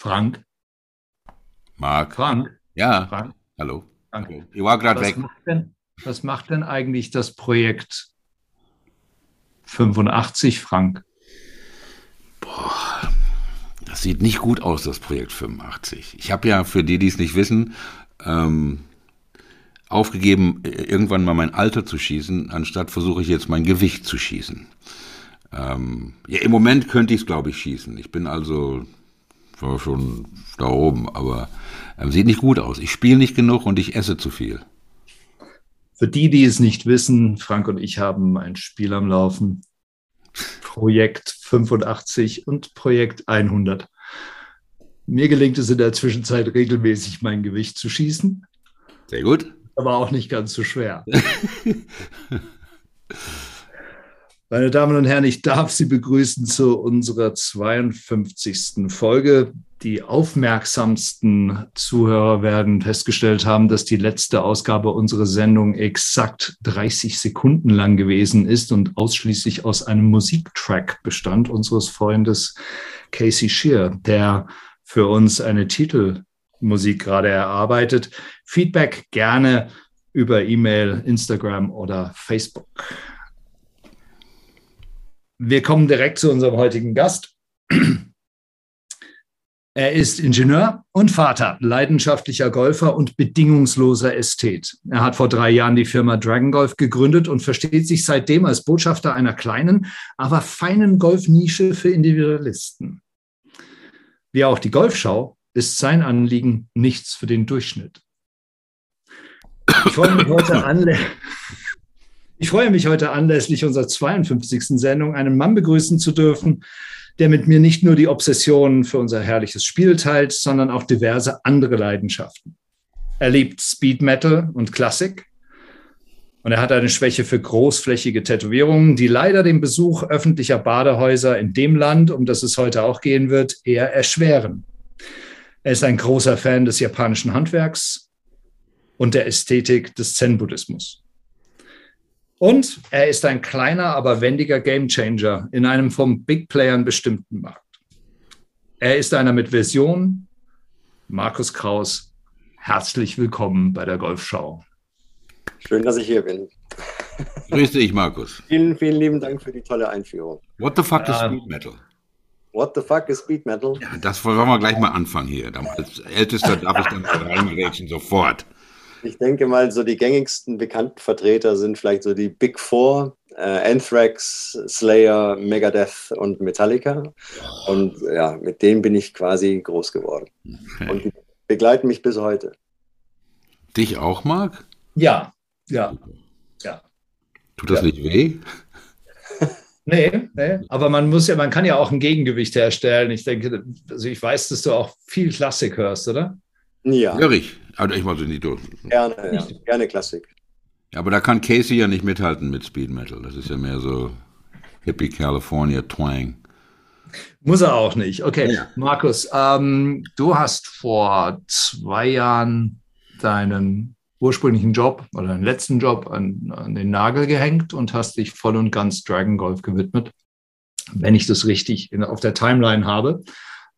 Frank. Marc. Frank. Ja. Frank. Hallo. Danke. Ich war gerade weg. Was macht denn eigentlich das Projekt 85, Frank? Boah, das sieht nicht gut aus, das Projekt 85. Ich habe ja, für die, die es nicht wissen, aufgegeben, irgendwann mal mein Alter zu schießen, anstatt versuche ich jetzt mein Gewicht zu schießen. Ja, im Moment könnte ich es, glaube ich, schießen. Ich bin also schon da oben, aber sieht nicht gut aus. Ich spiele nicht genug und ich esse zu viel. Für die, die es nicht wissen, Frank und ich haben ein Spiel am Laufen. Projekt 85 und Projekt 100. Mir gelingt es in der Zwischenzeit regelmäßig, mein Gewicht zu schießen. Sehr gut. Aber auch nicht ganz so schwer. Meine Damen und Herren, ich darf Sie begrüßen zu unserer 52. Folge. Die aufmerksamsten Zuhörer werden festgestellt haben, dass die letzte Ausgabe unserer Sendung exakt 30 Sekunden lang gewesen ist und ausschließlich aus einem Musiktrack bestand unseres Freundes Casey Shear, der für uns eine Titelmusik gerade erarbeitet. Feedback gerne über E-Mail, Instagram oder Facebook. Wir kommen direkt zu unserem heutigen Gast. Er ist Ingenieur und Vater, leidenschaftlicher Golfer und bedingungsloser Ästhet. Er hat vor 3 Jahren die Firma Dragon Golf gegründet und versteht sich seitdem als Botschafter einer kleinen, aber feinen Golfnische für Individualisten. Wie auch die Golfschau ist sein Anliegen nichts für den Durchschnitt. Ich freue mich heute anlässlich unserer 52. Sendung, einen Mann begrüßen zu dürfen, der mit mir nicht nur die Obsession für unser herrliches Spiel teilt, sondern auch diverse andere Leidenschaften. Er liebt Speed Metal und Klassik und er hat eine Schwäche für großflächige Tätowierungen, die leider den Besuch öffentlicher Badehäuser in dem Land, um das es heute auch gehen wird, eher erschweren. Er ist ein großer Fan des japanischen Handwerks und der Ästhetik des Zen-Buddhismus. Und er ist ein kleiner, aber wendiger Gamechanger in einem vom Big Playern bestimmten Markt. Er ist einer mit Vision. Marcus Kraus, herzlich willkommen bei der Golfschau. Schön, dass ich hier bin. Grüß dich, Marcus. Vielen, vielen lieben Dank für die tolle Einführung. What the fuck is Speed Metal? What the fuck is Speed Metal? Ja, das wollen wir gleich mal anfangen hier. Als Ältester darf ich dann reinreden sofort. Ich denke mal, so die gängigsten bekannten Vertreter sind vielleicht so die Big Four, Anthrax, Slayer, Megadeth und Metallica. Und ja, mit denen bin ich quasi groß geworden. Okay. Und die begleiten mich bis heute. Dich auch, Marc? Ja. Tut das nicht weh? Nee, aber man kann ja auch ein Gegengewicht herstellen. Ich denke, also ich weiß, dass du auch viel Klassik hörst, oder? Ja. Hörig. Also ich wollte nicht durch. Gerne Klassik. Aber da kann Casey ja nicht mithalten mit Speed Metal. Das ist ja mehr so Hippie California Twang. Muss er auch nicht. Okay, ja. Markus, du hast vor 2 Jahren deinen ursprünglichen Job oder deinen letzten Job an den Nagel gehängt und hast dich voll und ganz Dragon Golf gewidmet, wenn ich das richtig auf der Timeline habe.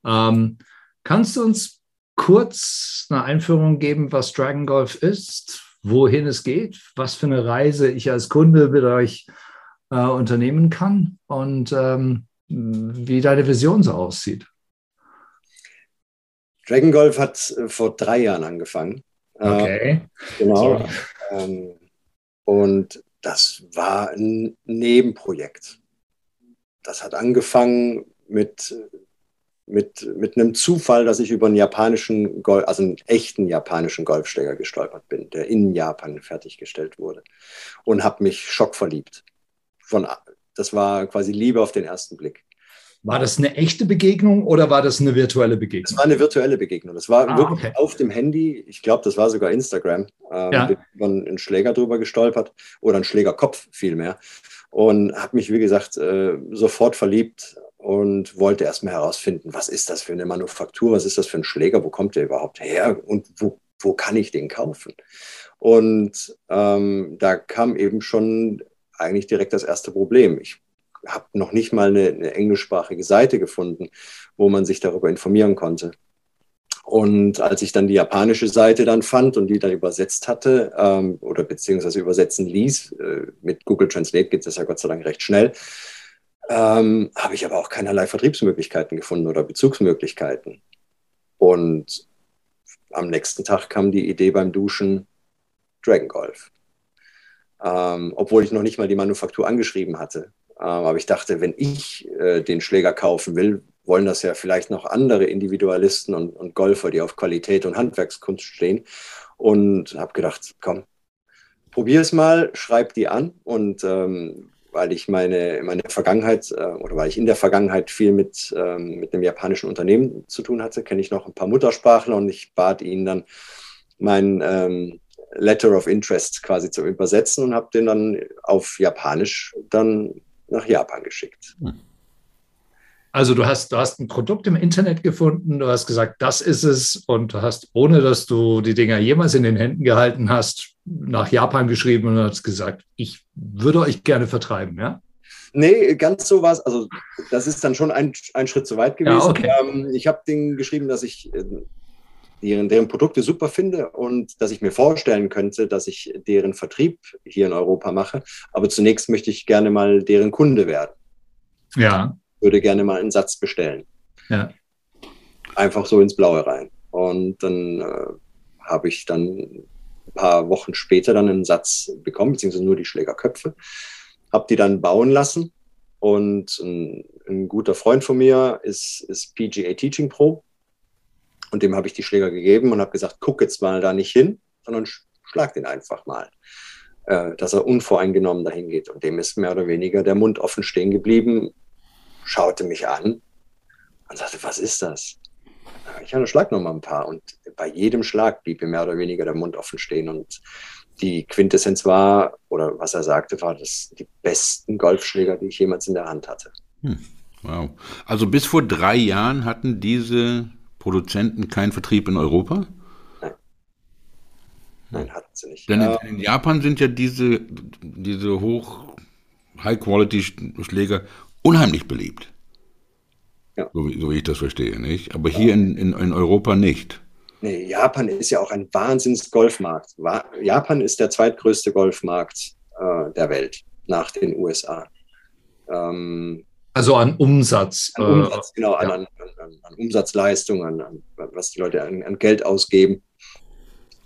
Kannst du uns kurz eine Einführung geben, was Dragon Golf ist, wohin es geht, was für eine Reise ich als Kunde mit euch unternehmen kann und wie deine Vision so aussieht. Dragon Golf hat vor 3 Jahren angefangen. Okay. Genau. Und das war ein Nebenprojekt. Das hat angefangen mit einem Zufall, dass ich über einen japanischen Golf, also einen echten japanischen Golfschläger gestolpert bin, der in Japan fertiggestellt wurde, und habe mich schockverliebt. Das war quasi Liebe auf den ersten Blick. War das eine echte Begegnung oder war das eine virtuelle Begegnung? Das war eine virtuelle Begegnung. Das war wirklich okay. Auf dem Handy. Ich glaube, das war sogar Instagram. Bin über einen Schläger drüber gestolpert oder einen Schlägerkopf vielmehr und habe mich, wie gesagt, sofort verliebt. Und wollte erstmal herausfinden, was ist das für eine Manufaktur, was ist das für ein Schläger, wo kommt der überhaupt her und wo kann ich den kaufen? Und da kam eben schon eigentlich direkt das erste Problem. Ich habe noch nicht mal eine englischsprachige Seite gefunden, wo man sich darüber informieren konnte. Und als ich dann die japanische Seite dann fand und die dann übersetzt hatte oder beziehungsweise übersetzen ließ, mit Google Translate geht das ja Gott sei Dank recht schnell, habe ich aber auch keinerlei Vertriebsmöglichkeiten gefunden oder Bezugsmöglichkeiten. Und am nächsten Tag kam die Idee beim Duschen, Dragon Golf. Obwohl ich noch nicht mal die Manufaktur angeschrieben hatte. Aber ich dachte, wenn ich den Schläger kaufen will, wollen das ja vielleicht noch andere Individualisten und Golfer, die auf Qualität und Handwerkskunst stehen. Und habe gedacht, komm, probier es mal, schreib die an. Und weil ich meine Vergangenheit oder weil ich in der Vergangenheit viel mit einem japanischen Unternehmen zu tun hatte, kenne ich noch ein paar Muttersprachler und ich bat ihnen dann mein Letter of Interest quasi zu übersetzen und habe den dann auf Japanisch dann nach Japan geschickt. Also du hast ein Produkt im Internet gefunden, du hast gesagt, das ist es, und du hast, ohne dass du die Dinger jemals in den Händen gehalten hast, nach Japan geschrieben und hast gesagt, ich würde euch gerne vertreiben, ja? Nee, ganz so war es, also das ist dann schon ein Schritt zu weit gewesen. Ja, okay. Ich habe denen geschrieben, dass ich deren Produkte super finde und dass ich mir vorstellen könnte, dass ich deren Vertrieb hier in Europa mache. Aber zunächst möchte ich gerne mal deren Kunde werden. Ja. Würde gerne mal einen Satz bestellen. Ja. Einfach so ins Blaue rein. Und dann habe ich dann ein paar Wochen später dann einen Satz bekommen, beziehungsweise nur die Schlägerköpfe. Habe die dann bauen lassen. Und ein guter Freund von mir ist PGA Teaching Pro. Und dem habe ich die Schläger gegeben und habe gesagt, guck jetzt mal da nicht hin, sondern schlag den einfach mal, dass er unvoreingenommen dahin geht. Und dem ist mehr oder weniger der Mund offen stehen geblieben, schaute mich an und sagte, was ist das? Ich habe schlag noch mal ein paar. Und bei jedem Schlag blieb ihm mehr oder weniger der Mund offen stehen. Und die Quintessenz war, oder was er sagte, war, das die besten Golfschläger, die ich jemals in der Hand hatte. Wow. Also bis vor 3 Jahren hatten diese Produzenten keinen Vertrieb in Europa? Nein. Nein, hatten sie nicht. Denn in Japan sind ja diese High-Quality-Schläger unheimlich beliebt. Ja. So wie ich das verstehe, nicht? Aber hier in Europa nicht. Nee, Japan ist ja auch ein Wahnsinns-Golfmarkt. Japan ist der zweitgrößte Golfmarkt der Welt, nach den USA. Also an Umsatz. An Umsatz, genau, ja. an Umsatzleistung, an was die Leute an Geld ausgeben.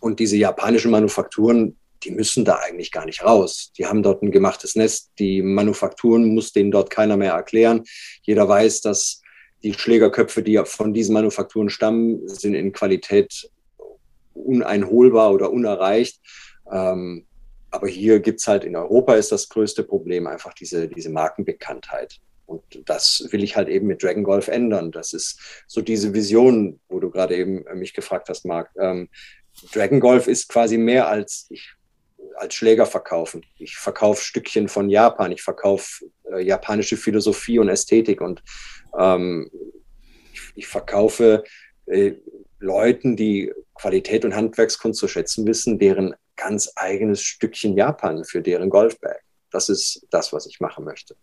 Und diese japanischen Manufakturen, die müssen da eigentlich gar nicht raus. Die haben dort ein gemachtes Nest. Die Manufakturen muss denen dort keiner mehr erklären. Jeder weiß, dass die Schlägerköpfe, die von diesen Manufakturen stammen, sind in Qualität uneinholbar oder unerreicht. Aber hier gibt es halt, in Europa ist das größte Problem einfach diese Markenbekanntheit. Und das will ich halt eben mit Dragon Golf ändern. Das ist so diese Vision, wo du gerade eben mich gefragt hast, Marc. Dragon Golf ist quasi mehr als ich als Schläger verkaufen. Ich verkaufe Stückchen von Japan. Ich verkaufe japanische Philosophie und Ästhetik. Und ich verkaufe Leuten, die Qualität und Handwerkskunst zu schätzen wissen, deren ganz eigenes Stückchen Japan für deren Golfbag. Das ist das, was ich machen möchte.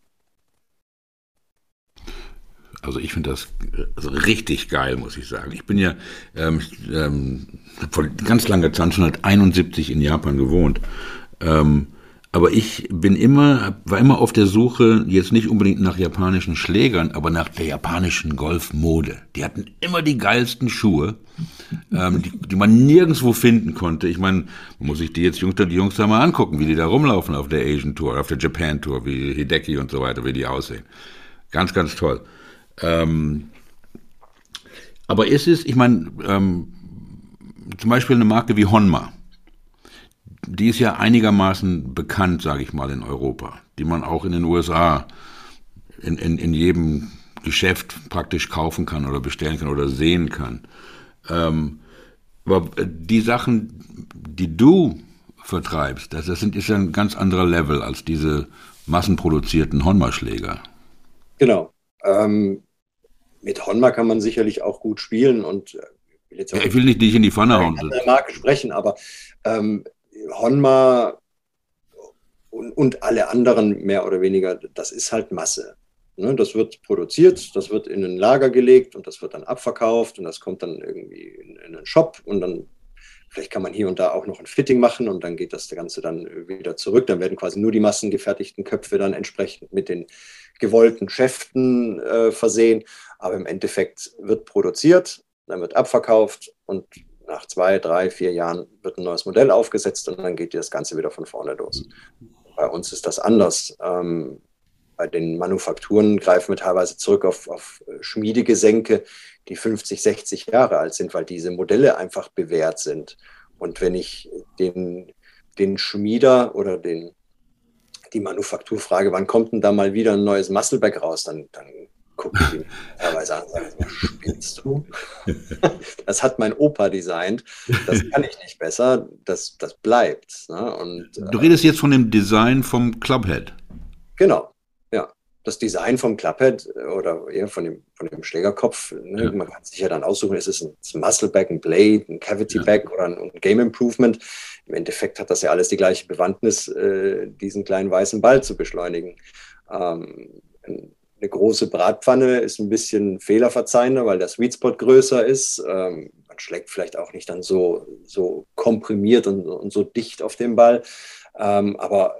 Also ich finde das richtig geil, muss ich sagen. Ich bin ja vor ganz langer Zeit, schon 1971 in Japan gewohnt. Aber ich war immer auf der Suche, jetzt nicht unbedingt nach japanischen Schlägern, aber nach der japanischen Golfmode. Die hatten immer die geilsten Schuhe, die man nirgendwo finden konnte. Ich meine, muss ich die Jungs da mal angucken, wie die da rumlaufen auf der Asian Tour, auf der Japan Tour, wie Hideki und so weiter, wie die aussehen. Ganz, ganz toll. Aber zum Beispiel eine Marke wie Honma, die ist ja einigermaßen bekannt, sage ich mal, in Europa, die man auch in den USA in jedem Geschäft praktisch kaufen kann oder bestellen kann oder sehen kann. Aber die Sachen, die du vertreibst, ist ja ein ganz anderer Level als diese massenproduzierten Honma-Schläger. Genau. Mit Honma kann man sicherlich auch gut spielen und ich will nicht in die Pfanne hauen. Über die Marke sprechen, aber Honma und alle anderen mehr oder weniger, das ist halt Masse. Das wird produziert, das wird in ein Lager gelegt und das wird dann abverkauft und das kommt dann irgendwie in einen Shop und dann vielleicht kann man hier und da auch noch ein Fitting machen und dann geht das Ganze dann wieder zurück. Dann werden quasi nur die massengefertigten Köpfe dann entsprechend mit den gewollten Schäften versehen. Aber im Endeffekt wird produziert, dann wird abverkauft und nach 2, 3, 4 Jahren wird ein neues Modell aufgesetzt und dann geht das Ganze wieder von vorne los. Bei uns ist das anders. Bei den Manufakturen greifen wir teilweise zurück auf Schmiedegesenke, die 50, 60 Jahre alt sind, weil diese Modelle einfach bewährt sind. Und wenn ich den Schmieder oder die Manufaktur frage, wann kommt denn da mal wieder ein neues Muscleback raus, dann gucke ich ihn teilweise an und sage, spinnst du? Das hat mein Opa designt, das kann ich nicht besser, das bleibt. Ne? Und, du redest jetzt von dem Design vom Clubhead. Genau. Das Design vom Clubhead oder eher von dem Schlägerkopf, ne? Ja. Man kann sich ja dann aussuchen, ist es ein Muscleback, ein Blade, ein Cavityback oder ein Game Improvement. Im Endeffekt hat das ja alles die gleiche Bewandtnis, diesen kleinen weißen Ball zu beschleunigen. Eine große Bratpfanne ist ein bisschen fehlerverzeihender, weil der Sweet Spot größer ist. Man schlägt vielleicht auch nicht dann so komprimiert und so dicht auf den Ball. Aber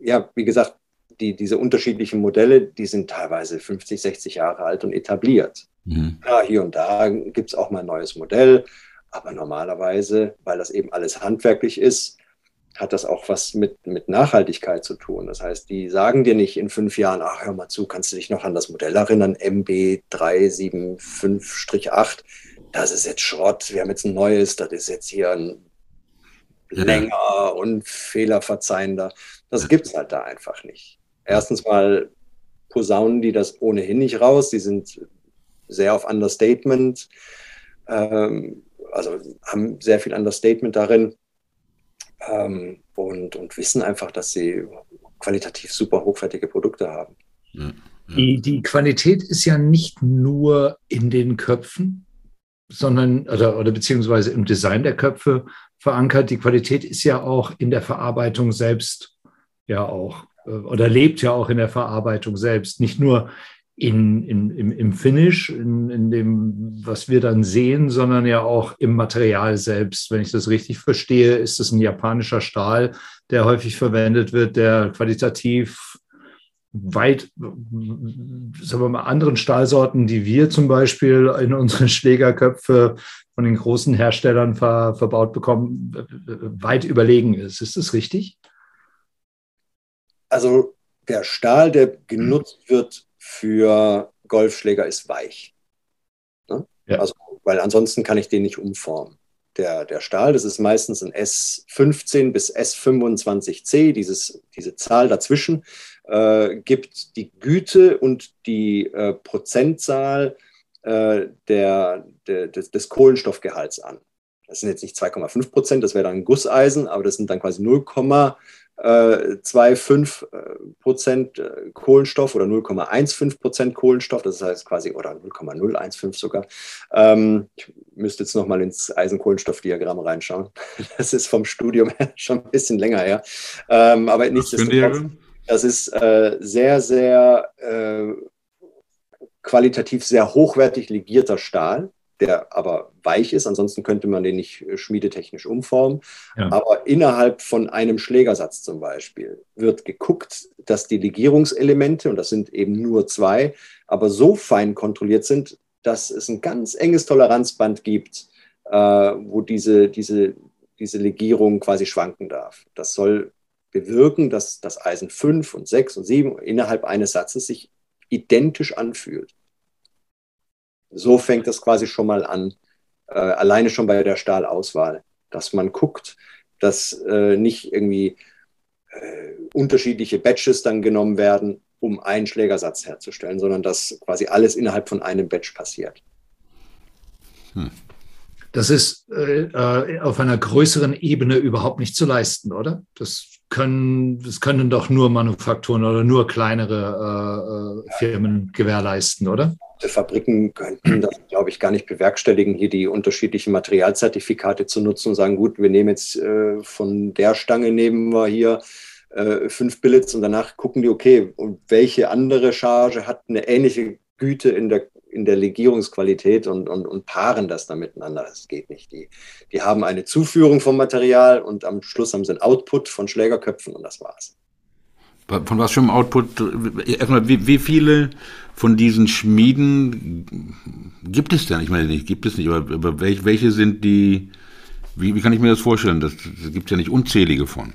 ja, wie gesagt, diese unterschiedlichen Modelle, die sind teilweise 50, 60 Jahre alt und etabliert. Mhm. Ja, hier und da gibt es auch mal ein neues Modell, aber normalerweise, weil das eben alles handwerklich ist, hat das auch was mit Nachhaltigkeit zu tun. Das heißt, die sagen dir nicht in 5 Jahren, ach, hör mal zu, kannst du dich noch an das Modell erinnern, MB375-8, das ist jetzt Schrott, wir haben jetzt ein neues, das ist jetzt hier ein länger und fehlerverzeihender. Das gibt es halt da einfach nicht. Erstens mal posaunen die das ohnehin nicht raus. Die sind sehr auf Understatement, also haben sehr viel Understatement darin und wissen einfach, dass sie qualitativ super hochwertige Produkte haben. Die Qualität ist ja nicht nur in den Köpfen, sondern oder beziehungsweise im Design der Köpfe verankert. Die Qualität ist ja auch in der Verarbeitung selbst ja auch oder lebt ja auch in der Verarbeitung selbst, nicht nur im Finish, in dem, was wir dann sehen, sondern ja auch im Material selbst. Wenn ich das richtig verstehe, ist es ein japanischer Stahl, der häufig verwendet wird, der qualitativ weit, sagen wir mal, anderen Stahlsorten, die wir zum Beispiel in unsere Schlägerköpfe von den großen Herstellern verbaut bekommen, weit überlegen ist. Ist das richtig? Also der Stahl, der genutzt wird für Golfschläger, ist weich. Ne? Ja. Also, weil ansonsten kann ich den nicht umformen. Der Stahl, das ist meistens ein S15 bis S25C, diese Zahl dazwischen, gibt die Güte und die Prozentzahl des Kohlenstoffgehalts an. Das sind jetzt nicht 2,5%, das wäre dann Gusseisen, aber das sind dann quasi 0,25% Kohlenstoff oder 0,15% Kohlenstoff, das heißt quasi, oder 0,015 sogar. Ich müsste jetzt nochmal ins Eisenkohlenstoffdiagramm reinschauen. Das ist vom Studium her schon ein bisschen länger her. Aber nichtsdestotrotz, das ist sehr, sehr qualitativ sehr hochwertig legierter Stahl, der aber weich ist, ansonsten könnte man den nicht schmiedetechnisch umformen. Ja. Aber innerhalb von einem Schlägersatz zum Beispiel wird geguckt, dass die Legierungselemente, und das sind eben nur 2, aber so fein kontrolliert sind, dass es ein ganz enges Toleranzband gibt, wo diese Legierung quasi schwanken darf. Das soll bewirken, dass das Eisen 5 und 6 und 7 innerhalb eines Satzes sich identisch anfühlt. So fängt das quasi schon mal an, alleine schon bei der Stahlauswahl, dass man guckt, dass nicht irgendwie unterschiedliche Batches dann genommen werden, um einen Schlägersatz herzustellen, sondern dass quasi alles innerhalb von einem Batch passiert. Das ist auf einer größeren Ebene überhaupt nicht zu leisten, oder? Das können doch nur Manufakturen oder nur kleinere Firmen gewährleisten, oder? Fabriken könnten das, glaube ich, gar nicht bewerkstelligen, hier die unterschiedlichen Materialzertifikate zu nutzen und sagen, gut, wir nehmen jetzt von der Stange nehmen wir hier 5 Billets und danach gucken die, okay, und welche andere Charge hat eine ähnliche Güte in der Legierungsqualität und paaren das dann miteinander. Das geht nicht. Die haben eine Zuführung vom Material und am Schluss haben sie einen Output von Schlägerköpfen und das war's. Von was für einem Output? Erstmal, wie viele von diesen Schmieden gibt es denn? Ich meine, nicht gibt es nicht, aber welche sind die, wie kann ich mir das vorstellen? Das gibt es ja nicht unzählige von.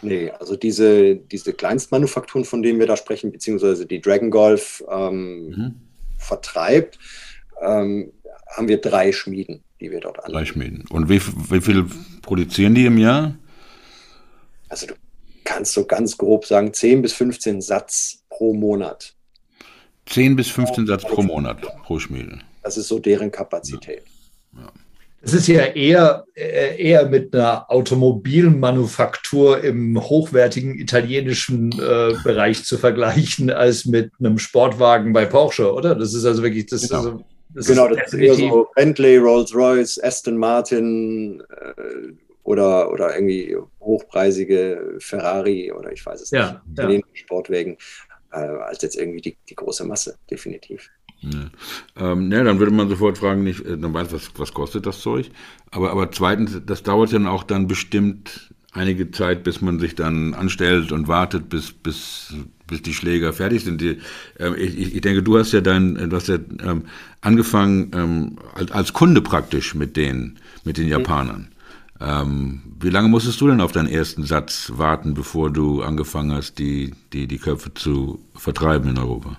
Nee, also diese Kleinstmanufakturen, von denen wir da sprechen, beziehungsweise die Dragon Golf vertreibt, haben wir 3 Schmieden, die wir dort anbieten. 3 Schmieden. Und wie viel produzieren die im Jahr? Also du kannst so ganz grob sagen, 10 bis 15 Satz pro Monat. 10 bis 15 Satz pro Monat, pro Schmiede. Das ist so deren Kapazität. Ja. Es ist ja eher mit einer Automobilmanufaktur im hochwertigen italienischen Bereich zu vergleichen, als mit einem Sportwagen bei Porsche, oder? Das ist also wirklich das. Genau, also, das ist eher so Bentley, Rolls-Royce, Aston Martin oder irgendwie hochpreisige Ferrari oder ich weiß es nicht. Italienische Sportwagen als jetzt irgendwie die große Masse, definitiv. Ja. Dann würde man sofort fragen, nicht, dann weiß was kostet das Zeug. Aber zweitens, das dauert ja auch dann bestimmt einige Zeit, bis man sich dann anstellt und wartet, bis die Schläger fertig sind. Ich denke, du hast ja angefangen als Kunde praktisch mit den Japanern. Wie lange musstest du denn auf deinen ersten Satz warten, bevor du angefangen hast, die Köpfe zu vertreiben in Europa?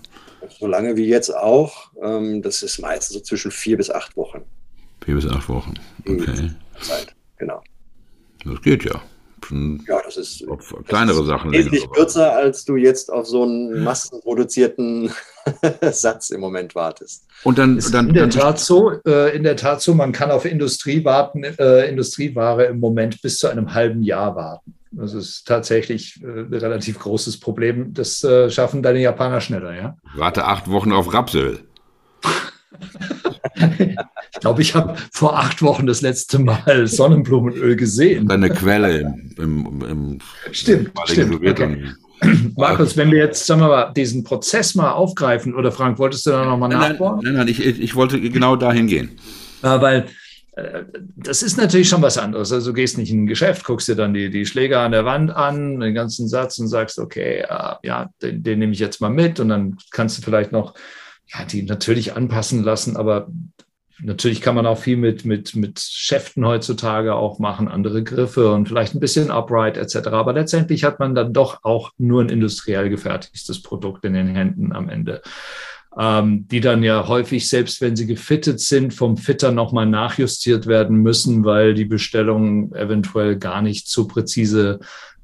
So lange wie jetzt auch, das ist meistens so zwischen 4 bis 8 Wochen. 4 bis 8 Wochen, okay. Zeit, genau. Das geht ja. Ja, das ist kleinere Sachen. Wesentlich kürzer, als du jetzt auf so einen massenproduzierten Satz im Moment wartest. Und dann ist in der Tat so, man kann auf Industrieware im Moment bis zu einem halben Jahr warten. Das ist tatsächlich ein relativ großes Problem. Das schaffen deine Japaner schneller, ja? Warte 8 Wochen auf Rapsöl. Ich glaube, ich habe vor 8 Wochen das letzte Mal Sonnenblumenöl gesehen. Deine Quelle im Stimmt. Okay. Markus, wenn wir jetzt, sagen wir mal, diesen Prozess mal aufgreifen, oder Frank, wolltest du da nochmal nachbohren? Nein, ich wollte genau dahin gehen. Weil das ist natürlich schon was anderes. Also du gehst nicht in ein Geschäft, guckst dir dann die Schläger an der Wand an, den ganzen Satz und sagst, okay, den nehme ich jetzt mal mit und dann kannst du vielleicht noch die natürlich anpassen lassen, aber natürlich kann man auch viel mit Schäften heutzutage auch machen, andere Griffe und vielleicht ein bisschen Upright etc. Aber letztendlich hat man dann doch auch nur ein industriell gefertigtes Produkt in den Händen am Ende. Die dann ja häufig, selbst wenn sie gefittet sind, vom Fitter nochmal nachjustiert werden müssen, weil die Bestellung eventuell gar nicht so präzise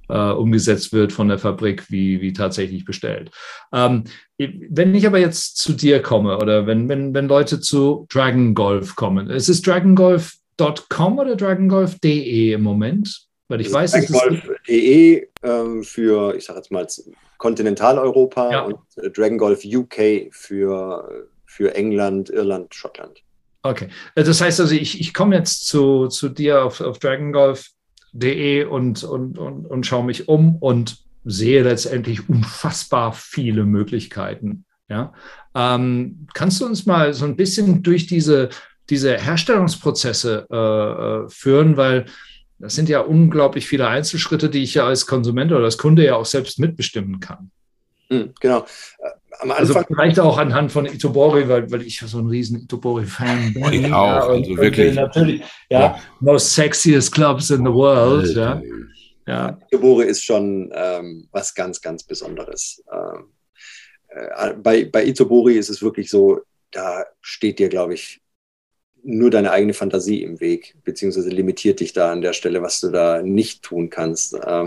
umgesetzt wird von der Fabrik, wie tatsächlich bestellt. Wenn ich aber jetzt zu dir komme oder wenn Leute zu Dragon Golf kommen, ist es dragongolf.com oder dragongolf.de im Moment? Weil ich weiß, Dragon Golf.de für, ich sage jetzt mal, Kontinentaleuropa und Dragon Golf UK für England, Irland, Schottland. Okay, das heißt also, ich komme jetzt zu dir auf dragongolf.de und schaue mich um und sehe letztendlich unfassbar viele Möglichkeiten. Ja? Kannst du uns mal so ein bisschen durch diese Herstellungsprozesse führen, weil das sind ja unglaublich viele Einzelschritte, die ich ja als Konsument oder als Kunde ja auch selbst mitbestimmen kann. Genau. Am Anfang, also vielleicht auch anhand von Itobori, weil ich so ein riesen Itobori-Fan bin. Ich auch, also wirklich. Natürlich, most sexiest clubs in the world. Ja. Ja. Itobori ist schon was ganz, ganz Besonderes. Bei Itobori ist es wirklich so, da steht dir, glaube ich, nur deine eigene Fantasie im Weg, beziehungsweise limitiert dich da an der Stelle, was du da nicht tun kannst. Da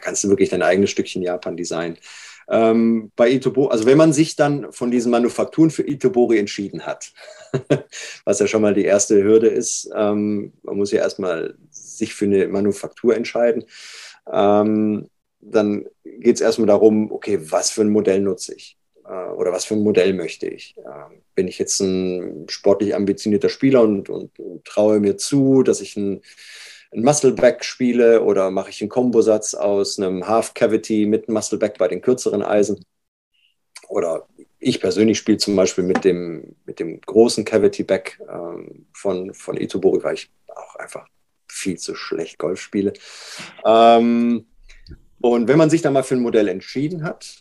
kannst du wirklich dein eigenes Stückchen Japan designen. Bei Itobori, also wenn man sich dann von diesen Manufakturen für Itobori entschieden hat, was ja schon mal die erste Hürde ist, man muss ja erstmal sich für eine Manufaktur entscheiden, dann geht es erstmal darum, okay, was für ein Modell nutze ich? Oder was für ein Modell möchte ich? Bin ich jetzt ein sportlich ambitionierter Spieler und traue mir zu, dass ich ein einen Muscleback spiele oder mache ich einen Kombosatz aus einem Half Cavity mit Muscleback bei den kürzeren Eisen. Oder ich persönlich spiele zum Beispiel mit dem großen Cavity Back von Itobori, weil ich auch einfach viel zu schlecht Golf spiele. Und wenn man sich dann mal für ein Modell entschieden hat,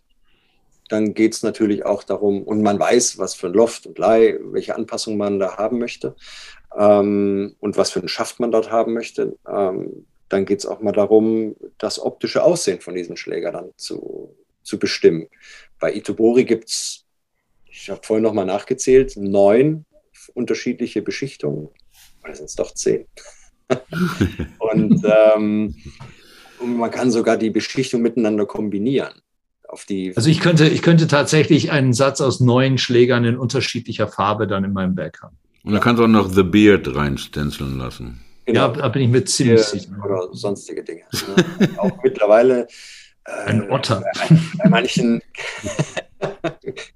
dann geht es natürlich auch darum, und man weiß, was für ein Loft und Lie, welche Anpassung man da haben möchte und was für einen Schaft man dort haben möchte, dann geht es auch mal darum, das optische Aussehen von diesem Schläger dann zu bestimmen. Bei Itobori gibt es, ich habe vorhin nochmal nachgezählt, 9 unterschiedliche Beschichtungen, oder sind es doch 10? Und man kann sogar die Beschichtung miteinander kombinieren. Also ich könnte tatsächlich einen Satz aus 9 Schlägern in unterschiedlicher Farbe dann in meinem Bag haben. Und da kannst du auch noch The Beard reinstenzeln lassen. Genau. Ja, da bin ich mir ziemlich sicher. Oder sonstige Dinge. Auch mittlerweile ein Otter. Bei manchen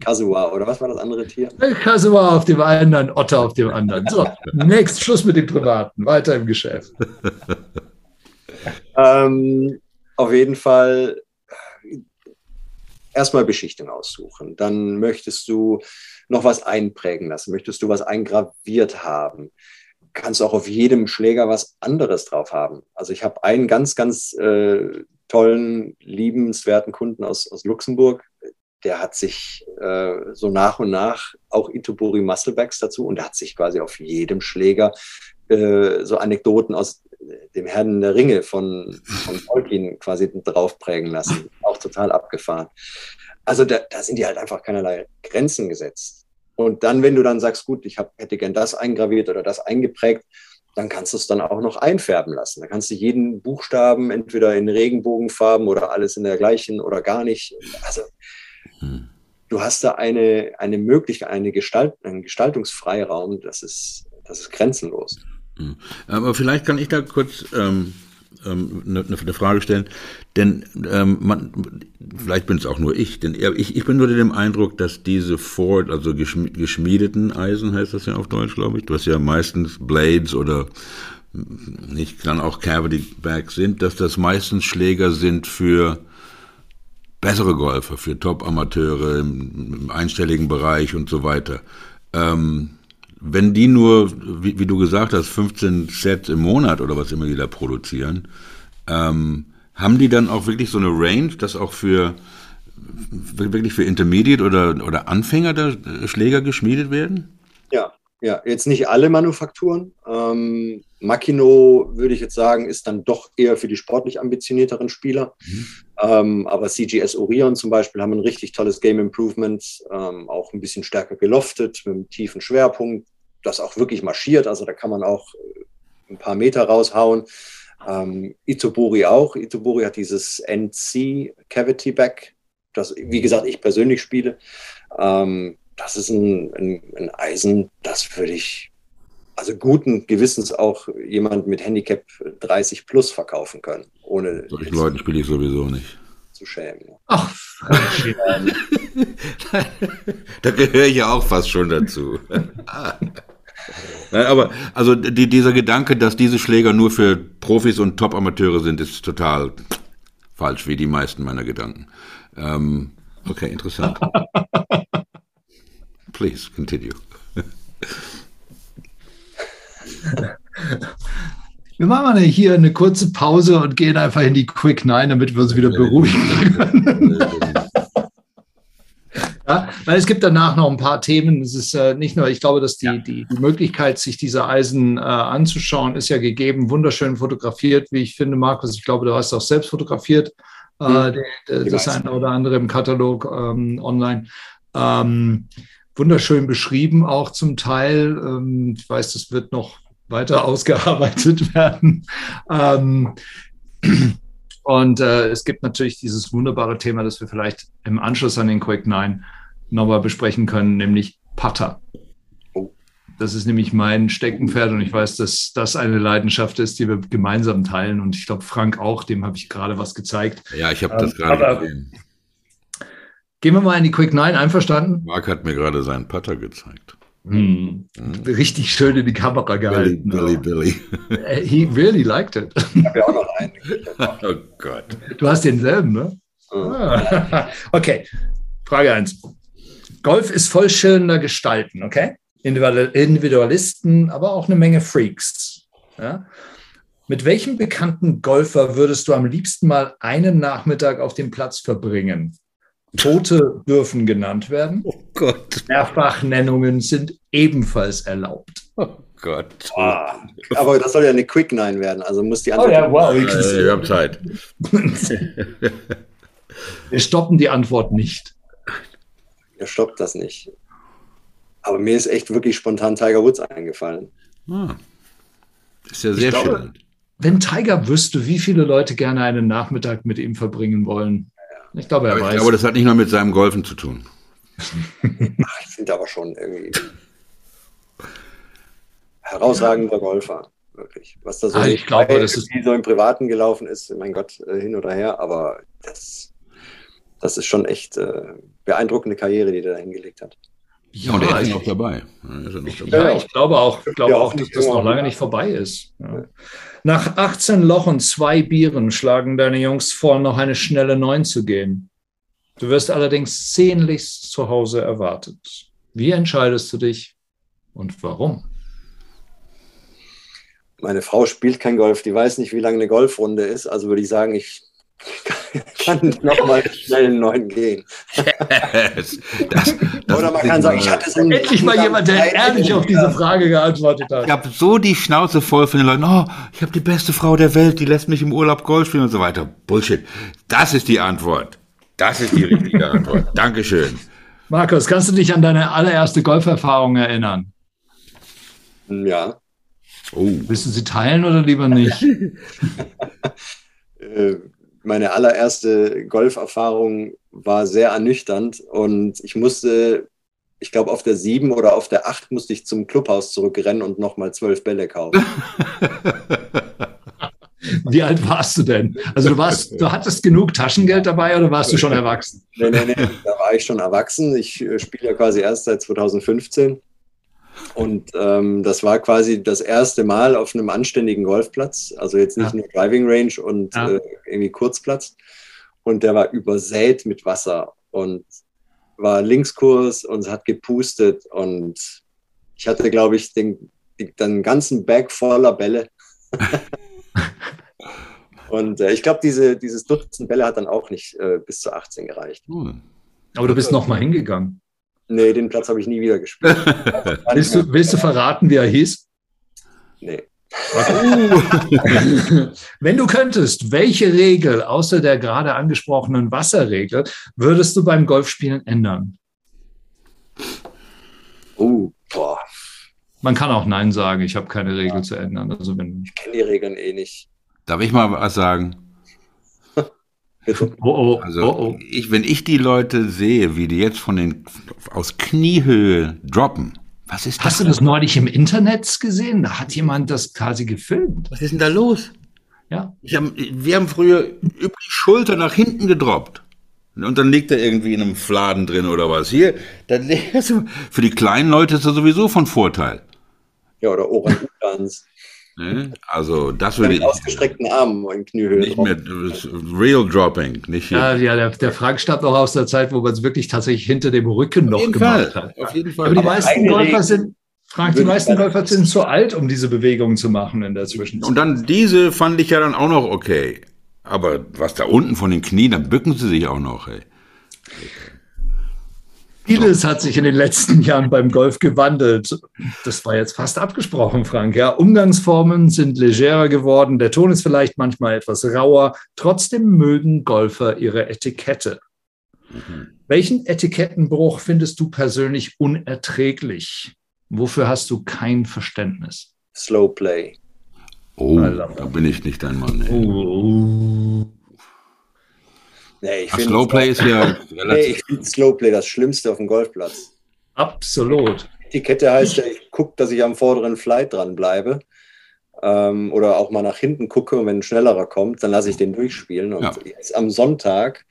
Kasua, oder was war das andere Tier? Kasua auf dem einen, ein Otter auf dem anderen. So, next, Schluss mit dem Privaten, weiter im Geschäft. Auf jeden Fall erstmal Beschichtung aussuchen, dann möchtest du noch was einprägen lassen, möchtest du was eingraviert haben, kannst auch auf jedem Schläger was anderes drauf haben. Also ich habe einen ganz, ganz tollen, liebenswerten Kunden aus Luxemburg, der hat sich so nach und nach auch Itobori Musclebags dazu, und der hat sich quasi auf jedem Schläger so Anekdoten aus dem Herrn der Ringe von Tolkien quasi draufprägen lassen. Auch total abgefahren. Also da sind die halt einfach keinerlei Grenzen gesetzt. Und dann, wenn du dann sagst, gut, ich hätte gern das eingraviert oder das eingeprägt, dann kannst du es dann auch noch einfärben lassen. Da kannst du jeden Buchstaben entweder in Regenbogenfarben oder alles in der gleichen oder gar nicht. Also du hast da eine Möglichkeit, einen Gestaltungsfreiraum, das ist grenzenlos. Aber vielleicht kann ich da kurz eine Frage stellen, denn vielleicht bin es auch nur ich, denn ich bin unter dem Eindruck, dass diese Forged, also geschmiedeten Eisen heißt das ja auf Deutsch, glaube ich, was ja meistens Blades oder nicht dann auch Cavity Bags sind, dass das meistens Schläger sind für bessere Golfer, für Top-Amateure im einstelligen Bereich und so weiter. Wenn die nur, wie du gesagt hast, 15 Sets im Monat oder was immer die da produzieren, haben die dann auch wirklich so eine Range, dass auch für wirklich für Intermediate oder Anfänger da Schläger geschmiedet werden? Ja, jetzt nicht alle Manufakturen. Makino, würde ich jetzt sagen, ist dann doch eher für die sportlich ambitionierteren Spieler. Aber CGS Orion zum Beispiel haben ein richtig tolles Game Improvement, auch ein bisschen stärker geloftet, mit einem tiefen Schwerpunkt, das auch wirklich marschiert. Also da kann man auch ein paar Meter raushauen. Itobori auch. Itobori hat dieses NC Cavity Back, das, wie gesagt, ich persönlich spiele. Das ist ein Eisen, das würde ich also guten Gewissens auch jemand mit Handicap 30 plus verkaufen können. Ohne solchen Leuten spiele ich sowieso nicht. Zu schämen. Ach, da gehöre ich ja auch fast schon dazu. Nein, aber also dieser Gedanke, dass diese Schläger nur für Profis und Top-Amateure sind, ist total falsch, wie die meisten meiner Gedanken. Okay, interessant. Please continue. Wir machen hier eine kurze Pause und gehen einfach in die Quick 9, damit wir uns wieder beruhigen können. Ja, weil es gibt danach noch ein paar Themen. Es ist nicht nur, ich glaube, dass die Möglichkeit, sich diese Eisen anzuschauen, ist ja gegeben. Wunderschön fotografiert, wie ich finde, Markus. Ich glaube, du hast auch selbst fotografiert. Das eine oder andere im Katalog online. Wunderschön beschrieben auch zum Teil. Ich weiß, das wird noch weiter ausgearbeitet werden. Und es gibt natürlich dieses wunderbare Thema, das wir vielleicht im Anschluss an den Quick 9 nochmal besprechen können, nämlich Putter. Das ist nämlich mein Steckenpferd und ich weiß, dass das eine Leidenschaft ist, die wir gemeinsam teilen. Und ich glaube, Frank auch, dem habe ich gerade was gezeigt. Ja, ich habe das gerade gesehen. Gehen wir mal in die Quick 9, einverstanden? Marc hat mir gerade seinen Putter gezeigt. Mm. Richtig schön in die Kamera gehalten. Billy. He really liked it. Ich habe ja auch noch einen. Oh Gott. Du hast denselben, ne? Oh. Ah. Okay, Frage 1. Golf ist voll schöner Gestalten, okay? Individualisten, aber auch eine Menge Freaks. Ja? Mit welchem bekannten Golfer würdest du am liebsten mal einen Nachmittag auf dem Platz verbringen? Tote dürfen genannt werden. Oh Gott. Mehrfachnennungen sind ebenfalls erlaubt. Oh Gott. Oh. Aber das soll ja eine Quick Nine werden, also muss die Antwort... Oh ja, wow. Wir haben Zeit. Wir stoppen die Antwort nicht. Er stoppt das nicht. Aber mir ist echt wirklich spontan Tiger Woods eingefallen. Ah. Ist ja sehr schön. Wenn Tiger wüsste, wie viele Leute gerne einen Nachmittag mit ihm verbringen wollen. Ich glaube, er weiß. Ich glaube, das hat nicht nur mit seinem Golfen zu tun. Ich finde aber schon irgendwie herausragender Golfer. Wirklich. Was da so ich glaube, das ist so im Privaten gelaufen ist, mein Gott, hin oder her. Aber das ist schon echt beeindruckende Karriere, die der da hingelegt hat. Ja, und er ist noch dabei. Ich glaube auch, dass das noch lange nicht vorbei ist. Ja. Nach 18 Loch und 2 Bieren schlagen deine Jungs vor, noch eine schnelle 9 zu gehen. Du wirst allerdings sehnlichst zu Hause erwartet. Wie entscheidest du dich und warum? Meine Frau spielt kein Golf. Die weiß nicht, wie lange eine Golfrunde ist. Also würde ich sagen, ich kann nochmal schnell in 9 gehen. Yes. Das oder man kann sagen, ich hatte so endlich mal jemand, der ehrlich auf diese Frage geantwortet hat. Ich habe so die Schnauze voll von den Leuten, oh, ich habe die beste Frau der Welt, die lässt mich im Urlaub Golf spielen und so weiter. Bullshit. Das ist die Antwort. Das ist die richtige Antwort. Dankeschön. Markus, kannst du dich an deine allererste Golferfahrung erinnern? Ja. Oh. Willst du sie teilen oder lieber nicht? Meine allererste Golferfahrung war sehr ernüchternd und ich musste, ich glaube auf der 7 oder auf der 8 musste ich zum Clubhaus zurückrennen und nochmal 12 Bälle kaufen. Wie alt warst du denn? Also du hattest genug Taschengeld dabei oder warst du schon erwachsen? Nee, da war ich schon erwachsen. Ich spiele ja quasi erst seit 2015 und das war quasi das erste Mal auf einem anständigen Golfplatz, also jetzt nicht nur Driving Range und irgendwie Kurzplatz. Und der war übersät mit Wasser und war Linkskurs und hat gepustet. Und ich hatte, glaube ich, den ganzen Bag voller Bälle. Und ich glaube, dieses Dutzend Bälle hat dann auch nicht bis zu 18 gereicht. Aber du bist nochmal hingegangen. Nee, den Platz habe ich nie wieder gespielt. Willst du verraten, wie er hieß? Nee. Wenn du könntest, welche Regel außer der gerade angesprochenen Wasserregel würdest du beim Golfspielen ändern? Boah. Man kann auch Nein sagen, ich habe keine Regel zu ändern. Also ich kenne die Regeln eh nicht. Darf ich mal was sagen? Wenn ich die Leute sehe, wie die jetzt aus Kniehöhe droppen. Was ist das? Hast du das neulich im Internet gesehen? Da hat jemand das quasi gefilmt. Was ist denn da los? Ja. Wir haben früher über die Schulter nach hinten gedroppt. Und dann liegt er irgendwie in einem Fladen drin oder was. Hier, dann für die kleinen Leute ist das sowieso von Vorteil. Ja, oder Orang-Utans. Also das würde ich... Mit ausgestreckten Armen in Kniehöhe. Nicht mehr Real Dropping. Nicht der Frank stammt auch aus der Zeit, wo man es wirklich tatsächlich hinter dem Rücken noch gemacht hat. Auf jeden Fall. Aber die meisten Golfer sind zu alt, um diese Bewegungen zu machen in der Zwischenzeit. Und dann diese fand ich ja dann auch noch okay. Aber was da unten von den Knien, dann bücken sie sich auch noch, ey. Vieles hat sich in den letzten Jahren beim Golf gewandelt. Das war jetzt fast abgesprochen, Frank. Ja, Umgangsformen sind legerer geworden. Der Ton ist vielleicht manchmal etwas rauer. Trotzdem mögen Golfer ihre Etikette. Welchen Etikettenbruch findest du persönlich unerträglich? Wofür hast du kein Verständnis? Slow Play. Oh, da bin ich nicht dein Mann. Nee, ich finde Slowplay ist ja relativ. Ich finde Slowplay das Schlimmste auf dem Golfplatz. Absolut. Etikette heißt ja, ich gucke, dass ich am vorderen Flight dran bleibe. Oder auch mal nach hinten gucke und wenn ein Schnellerer kommt, dann lasse ich den durchspielen. Und jetzt am Sonntag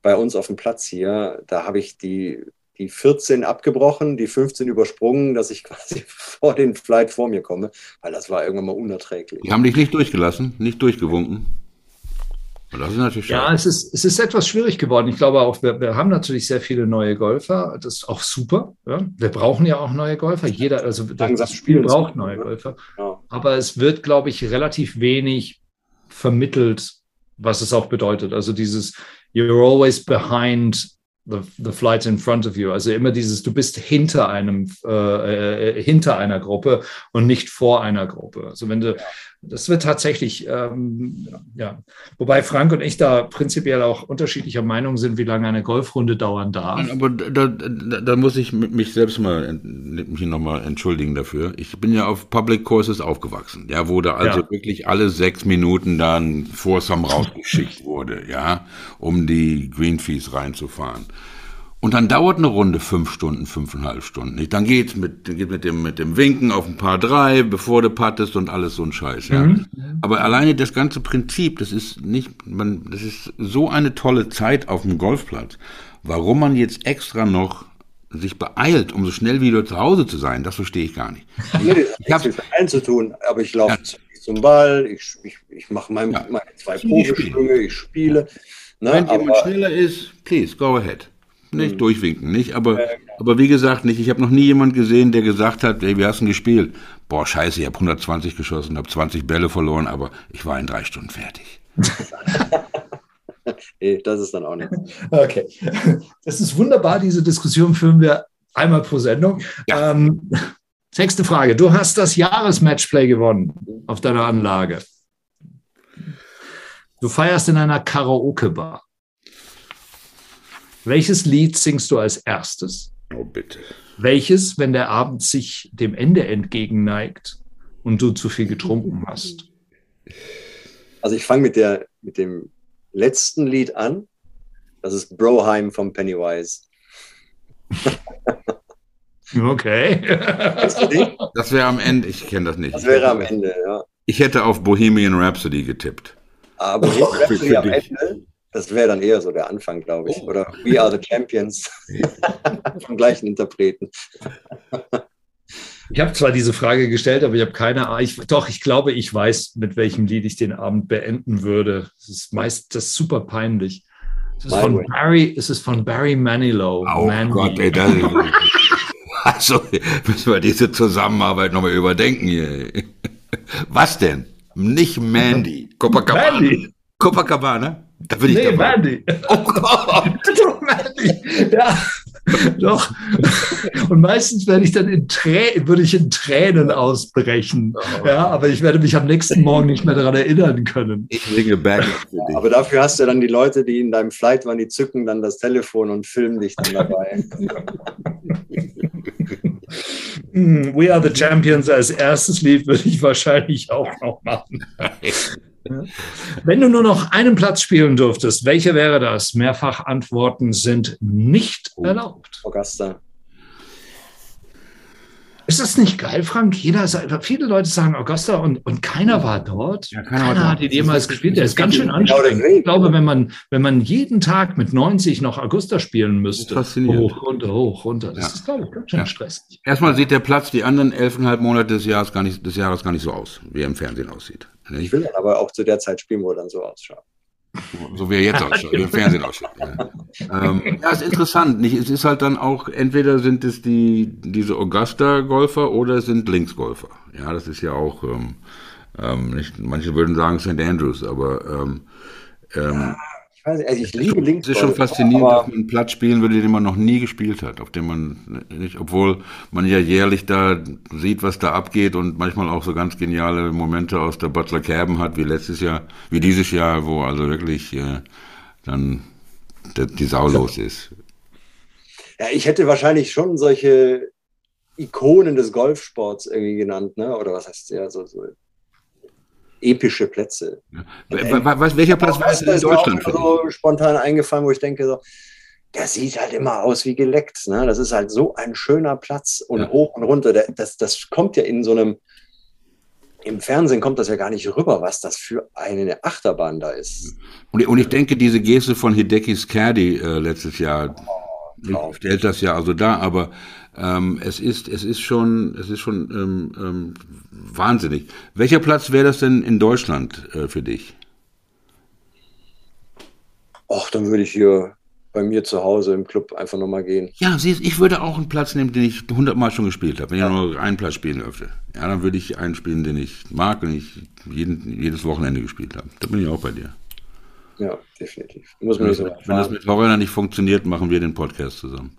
bei uns auf dem Platz hier, da habe ich die die 14 abgebrochen, die 15 übersprungen, dass ich quasi vor den Flight vor mir komme, weil das war irgendwann mal unerträglich. Die haben dich nicht durchgelassen, nicht durchgewunken. Und das ist natürlich schade. Ja, es ist etwas schwierig geworden. Ich glaube auch, wir haben natürlich sehr viele neue Golfer. Das ist auch super. Ja? Wir brauchen ja auch neue Golfer. Jeder, also das Spiel braucht neue Golfer. Ja. Aber es wird, glaube ich, relativ wenig vermittelt, was es auch bedeutet. Also dieses you're always behind the flight in front of you. Also immer dieses, du bist hinter einer Gruppe und nicht vor einer Gruppe. Also wenn du, das wird tatsächlich, ja. Wobei Frank und ich da prinzipiell auch unterschiedlicher Meinung sind, wie lange eine Golfrunde dauern darf. Aber da muss ich mich selbst nochmal entschuldigen dafür. Ich bin ja auf Public Courses aufgewachsen, ja, wo da also wirklich alle 6 Minuten dann Foursome rausgeschickt wurde, ja, um die Green Fees reinzufahren. Und dann dauert eine Runde 5 Stunden, 5,5 Stunden. Nicht? Dann geht mit dem Winken auf ein paar 3, bevor du puttest und alles so ein Scheiß. Ja. Mhm. Aber alleine das ganze Prinzip, das ist so eine tolle Zeit auf dem Golfplatz. Warum man jetzt extra noch sich beeilt, um so schnell wieder zu Hause zu sein, das verstehe ich gar nicht. Ich habe nichts mit allen zu tun, aber ich laufe zum Ball, ich mache meine 2 Probesprünge, ich spiele. Na, wenn jemand schneller ist, please go ahead. Nicht durchwinken, nicht? Aber wie gesagt, nicht. Ich habe noch nie jemanden gesehen, der gesagt hat, ey, wie hast du denn gespielt? Boah, scheiße, ich habe 120 geschossen, habe 20 Bälle verloren, aber ich war in 3 Stunden fertig. Nee, das ist dann auch nicht. Okay. Das ist wunderbar, diese Diskussion führen wir einmal pro Sendung. Ja. Nächste Frage. Du hast das Jahresmatchplay gewonnen auf deiner Anlage. Du feierst in einer Karaoke-Bar. Welches Lied singst du als erstes? Oh, bitte. Welches, wenn der Abend sich dem Ende entgegenneigt und du zu viel getrunken hast? Also ich fange mit dem letzten Lied an. Das ist Broheim von Pennywise. Okay. Das wäre am Ende, ich kenne das nicht. Das wäre am Ende, ja. Ich hätte auf Bohemian Rhapsody getippt. Aber Bohemian Rhapsody am Ende... Das wäre dann eher so der Anfang, glaube ich. Oh. Oder We Are the Champions vom gleichen Interpreten. Ich habe zwar diese Frage gestellt, aber ich habe keine Ahnung. Ich glaube, ich weiß, mit welchem Lied ich den Abend beenden würde. Das ist meist das super peinlich. Es ist von Barry Manilow. Oh Manly. Gott, ey, das ist... Also müssen wir diese Zusammenarbeit nochmal überdenken hier. Was denn? Nicht Mandy. Copacabana? Da will ich Mandy. Oh Gott. Mandy. Ja, doch. Und meistens werde ich dann würde ich in Tränen ausbrechen. Ja, aber ich werde mich am nächsten Morgen nicht mehr daran erinnern können. Ich singe Back. Ja, aber dafür hast du dann die Leute, die in deinem Flight waren, die zücken dann das Telefon und filmen dich dann dabei. We Are the Champions als erstes Lied würde ich wahrscheinlich auch noch machen. Wenn du nur noch einen Platz spielen dürftest, welcher wäre das? Mehrfach Antworten sind nicht erlaubt. Augusta. Ist das nicht geil, Frank? Viele Leute sagen Augusta und keiner war dort. Ja, keiner hat ihn jemals gespielt. Der ist ganz schön anstrengend. Ich glaube, wenn man jeden Tag mit 90 noch Augusta spielen müsste, hoch, runter, das ist, glaube ich, ganz schön stressig. Erstmal sieht der Platz die anderen 11,5 Monate des Jahres gar nicht so aus, wie er im Fernsehen aussieht. Ich will dann aber auch zu der Zeit spielen, wo er dann so ausschaut. So wie er jetzt ausschaut, wie im Fernsehen ausschaut. Ja. Ja, ist interessant. Nicht? Es ist halt dann auch, entweder sind es diese Augusta-Golfer oder es sind Linksgolfer. Ja, das ist ja auch, nicht, manche würden sagen St. Andrews, aber ich weiß nicht, also ich liebe Linksgolfer. Es ist schon faszinierend, dass man einen Platz spielen würde, den man noch nie gespielt hat, auf dem man nicht, obwohl man ja jährlich da sieht, was da abgeht und manchmal auch so ganz geniale Momente aus der Butler Cabin hat, wie dieses Jahr, wo also wirklich dann die Sau los ist. Ja, ich hätte wahrscheinlich schon solche Ikonen des Golfsports irgendwie genannt, ne? Oder was heißt ja so epische Plätze. Ja. Welcher Platz war es in Deutschland? Mir auch so spontan eingefallen, wo ich denke, so, der sieht halt immer aus wie geleckt. Ne? Das ist halt so ein schöner Platz und hoch und runter. Das kommt ja in so einem, im Fernsehen kommt das ja gar nicht rüber, was das für eine Achterbahn da ist. Und ich denke, diese Geste von Hidekis Caddy letztes Jahr, Auf hält das ja also da, aber es ist schon wahnsinnig. Welcher Platz wäre das denn in Deutschland für dich? Ach, dann würde ich hier bei mir zu Hause im Club einfach nochmal gehen. Ja, siehst, ich würde auch einen Platz nehmen, den ich 100-mal schon gespielt habe. Wenn ich nur einen Platz spielen dürfte. Ja, dann würde ich einen spielen, den ich mag und ich jedes Wochenende gespielt habe. Da bin ich auch bei dir. Ja, definitiv. Muss man das wenn das mit Horyna nicht funktioniert, machen wir den Podcast zusammen.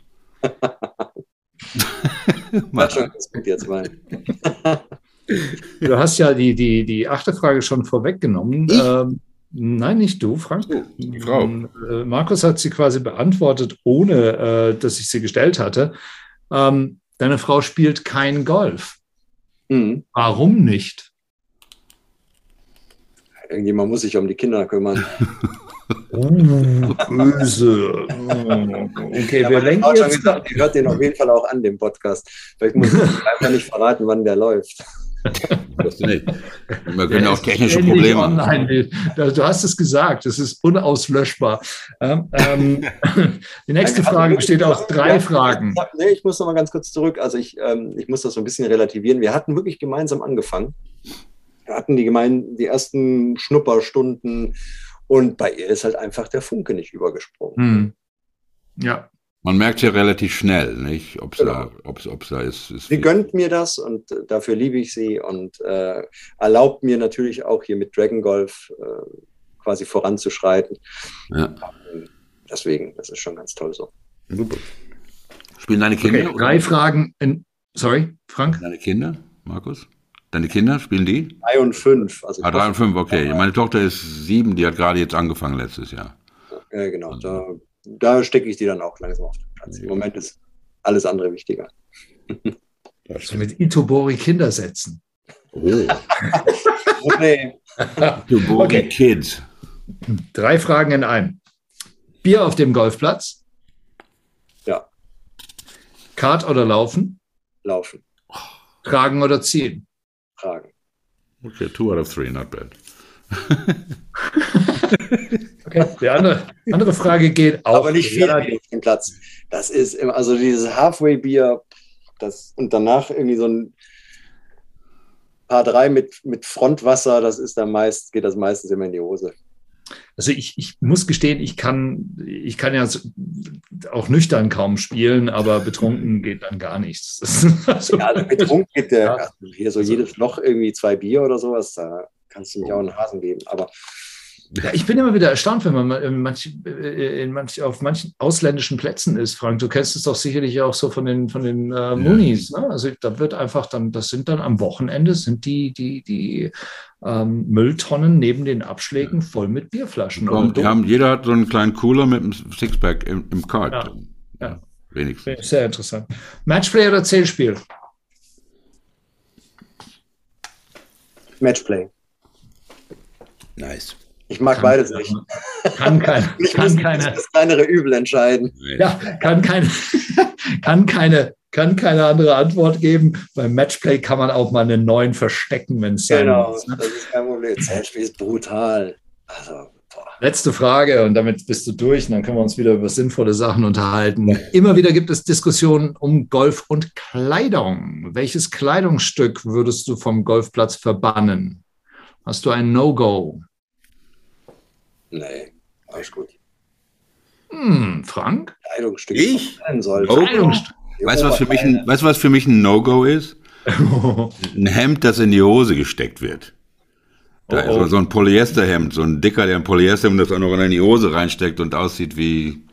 Mach schon, das kommt jetzt rein. Du hast ja die achte Frage schon vorweggenommen. Nein, nicht du, Frank. Die Frau. Markus hat sie quasi beantwortet, ohne dass ich sie gestellt hatte. Deine Frau spielt kein Golf. Mhm. Warum nicht? Irgendjemand muss sich um die Kinder kümmern. Böse. Okay, ja, wir lenken jetzt. Schon gesagt, die hört den auf jeden Fall auch an, den Podcast. Vielleicht muss ich einfach nicht verraten, wann der läuft. Das nicht. Wir können ja auch technische Probleme haben. Du hast es gesagt, es ist unauslöschbar. Die nächste Frage besteht aus drei Fragen. Ich muss noch mal ganz kurz zurück. Also ich muss das so ein bisschen relativieren. Wir hatten wirklich gemeinsam angefangen. Wir hatten die ersten Schnupperstunden und bei ihr ist halt einfach der Funke nicht übergesprungen. Hm. Ja. Man merkt ja relativ schnell, nicht, ob es da ist. Sie gönnt mir das und dafür liebe ich sie und erlaubt mir natürlich auch hier mit Dragon Golf quasi voranzuschreiten. Ja. Deswegen, das ist schon ganz toll so. Super. Spielen deine Kinder? Okay, drei Fragen. Sorry, Frank? Deine Kinder, Markus? Deine Kinder, spielen die? 3 und 5. Also 3 und 5, okay. Ja. Meine Tochter ist 7, die hat gerade jetzt angefangen letztes Jahr. Ja, genau, also. Da stecke ich die dann auch langsam auf den Platz. Im Moment ist alles andere wichtiger. Also mit Itobori Kinder setzen. Oh. Okay. Itobori okay. Kids. 3 Fragen in einem. Bier auf dem Golfplatz? Ja. Kart oder Laufen? Laufen. Tragen oder Ziehen? Tragen. Okay, 2 out of 3, not bad. Okay. Die andere Frage geht auch. Aber nicht viel auf den Platz. Das ist immer, also dieses Halfway-Bier und danach irgendwie so ein Par 3 mit Frontwasser, geht das meistens immer in die Hose. Also ich muss gestehen, ich kann ja auch nüchtern kaum spielen, aber betrunken geht dann gar nichts. Also, ja, also betrunken geht hier so jedes Loch irgendwie 2 Bier oder sowas, da kannst du mich auch einen Hasen geben, aber ja, ich bin immer wieder erstaunt, wenn man auf manchen ausländischen Plätzen ist, Frank. Du kennst es doch sicherlich auch so von den Munis. Ne? Also da wird einfach dann, das sind dann am Wochenende, sind die Mülltonnen neben den Abschlägen voll mit Bierflaschen. Jeder hat so einen kleinen Cooler mit einem Sixpack im Kart. Ja. Wenigstens. Sehr interessant. Matchplay oder Zählspiel? Matchplay. Nice. Ich mag beides nicht. Ich muss das kleinere Übel entscheiden. Ja, kann keine andere Antwort geben. Beim Matchplay kann man auch mal einen neuen verstecken, wenn es sein muss. Genau, das ist kein Problem. Das Matchplay ist brutal. Also, boah. Letzte Frage und damit bist du durch und dann können wir uns wieder über sinnvolle Sachen unterhalten. Immer wieder gibt es Diskussionen um Golf und Kleidung. Welches Kleidungsstück würdest du vom Golfplatz verbannen? Hast du ein No-Go? Nee, alles gut. Frank? Kleidungsstück. Ich? Kleidungsstück. Weißt du, was für mich ein No-Go ist? Ein Hemd, das in die Hose gesteckt wird. Da ist so ein Polyesterhemd, so ein Dicker, der ein Polyesterhemd, das auch noch in die Hose reinsteckt und aussieht wie...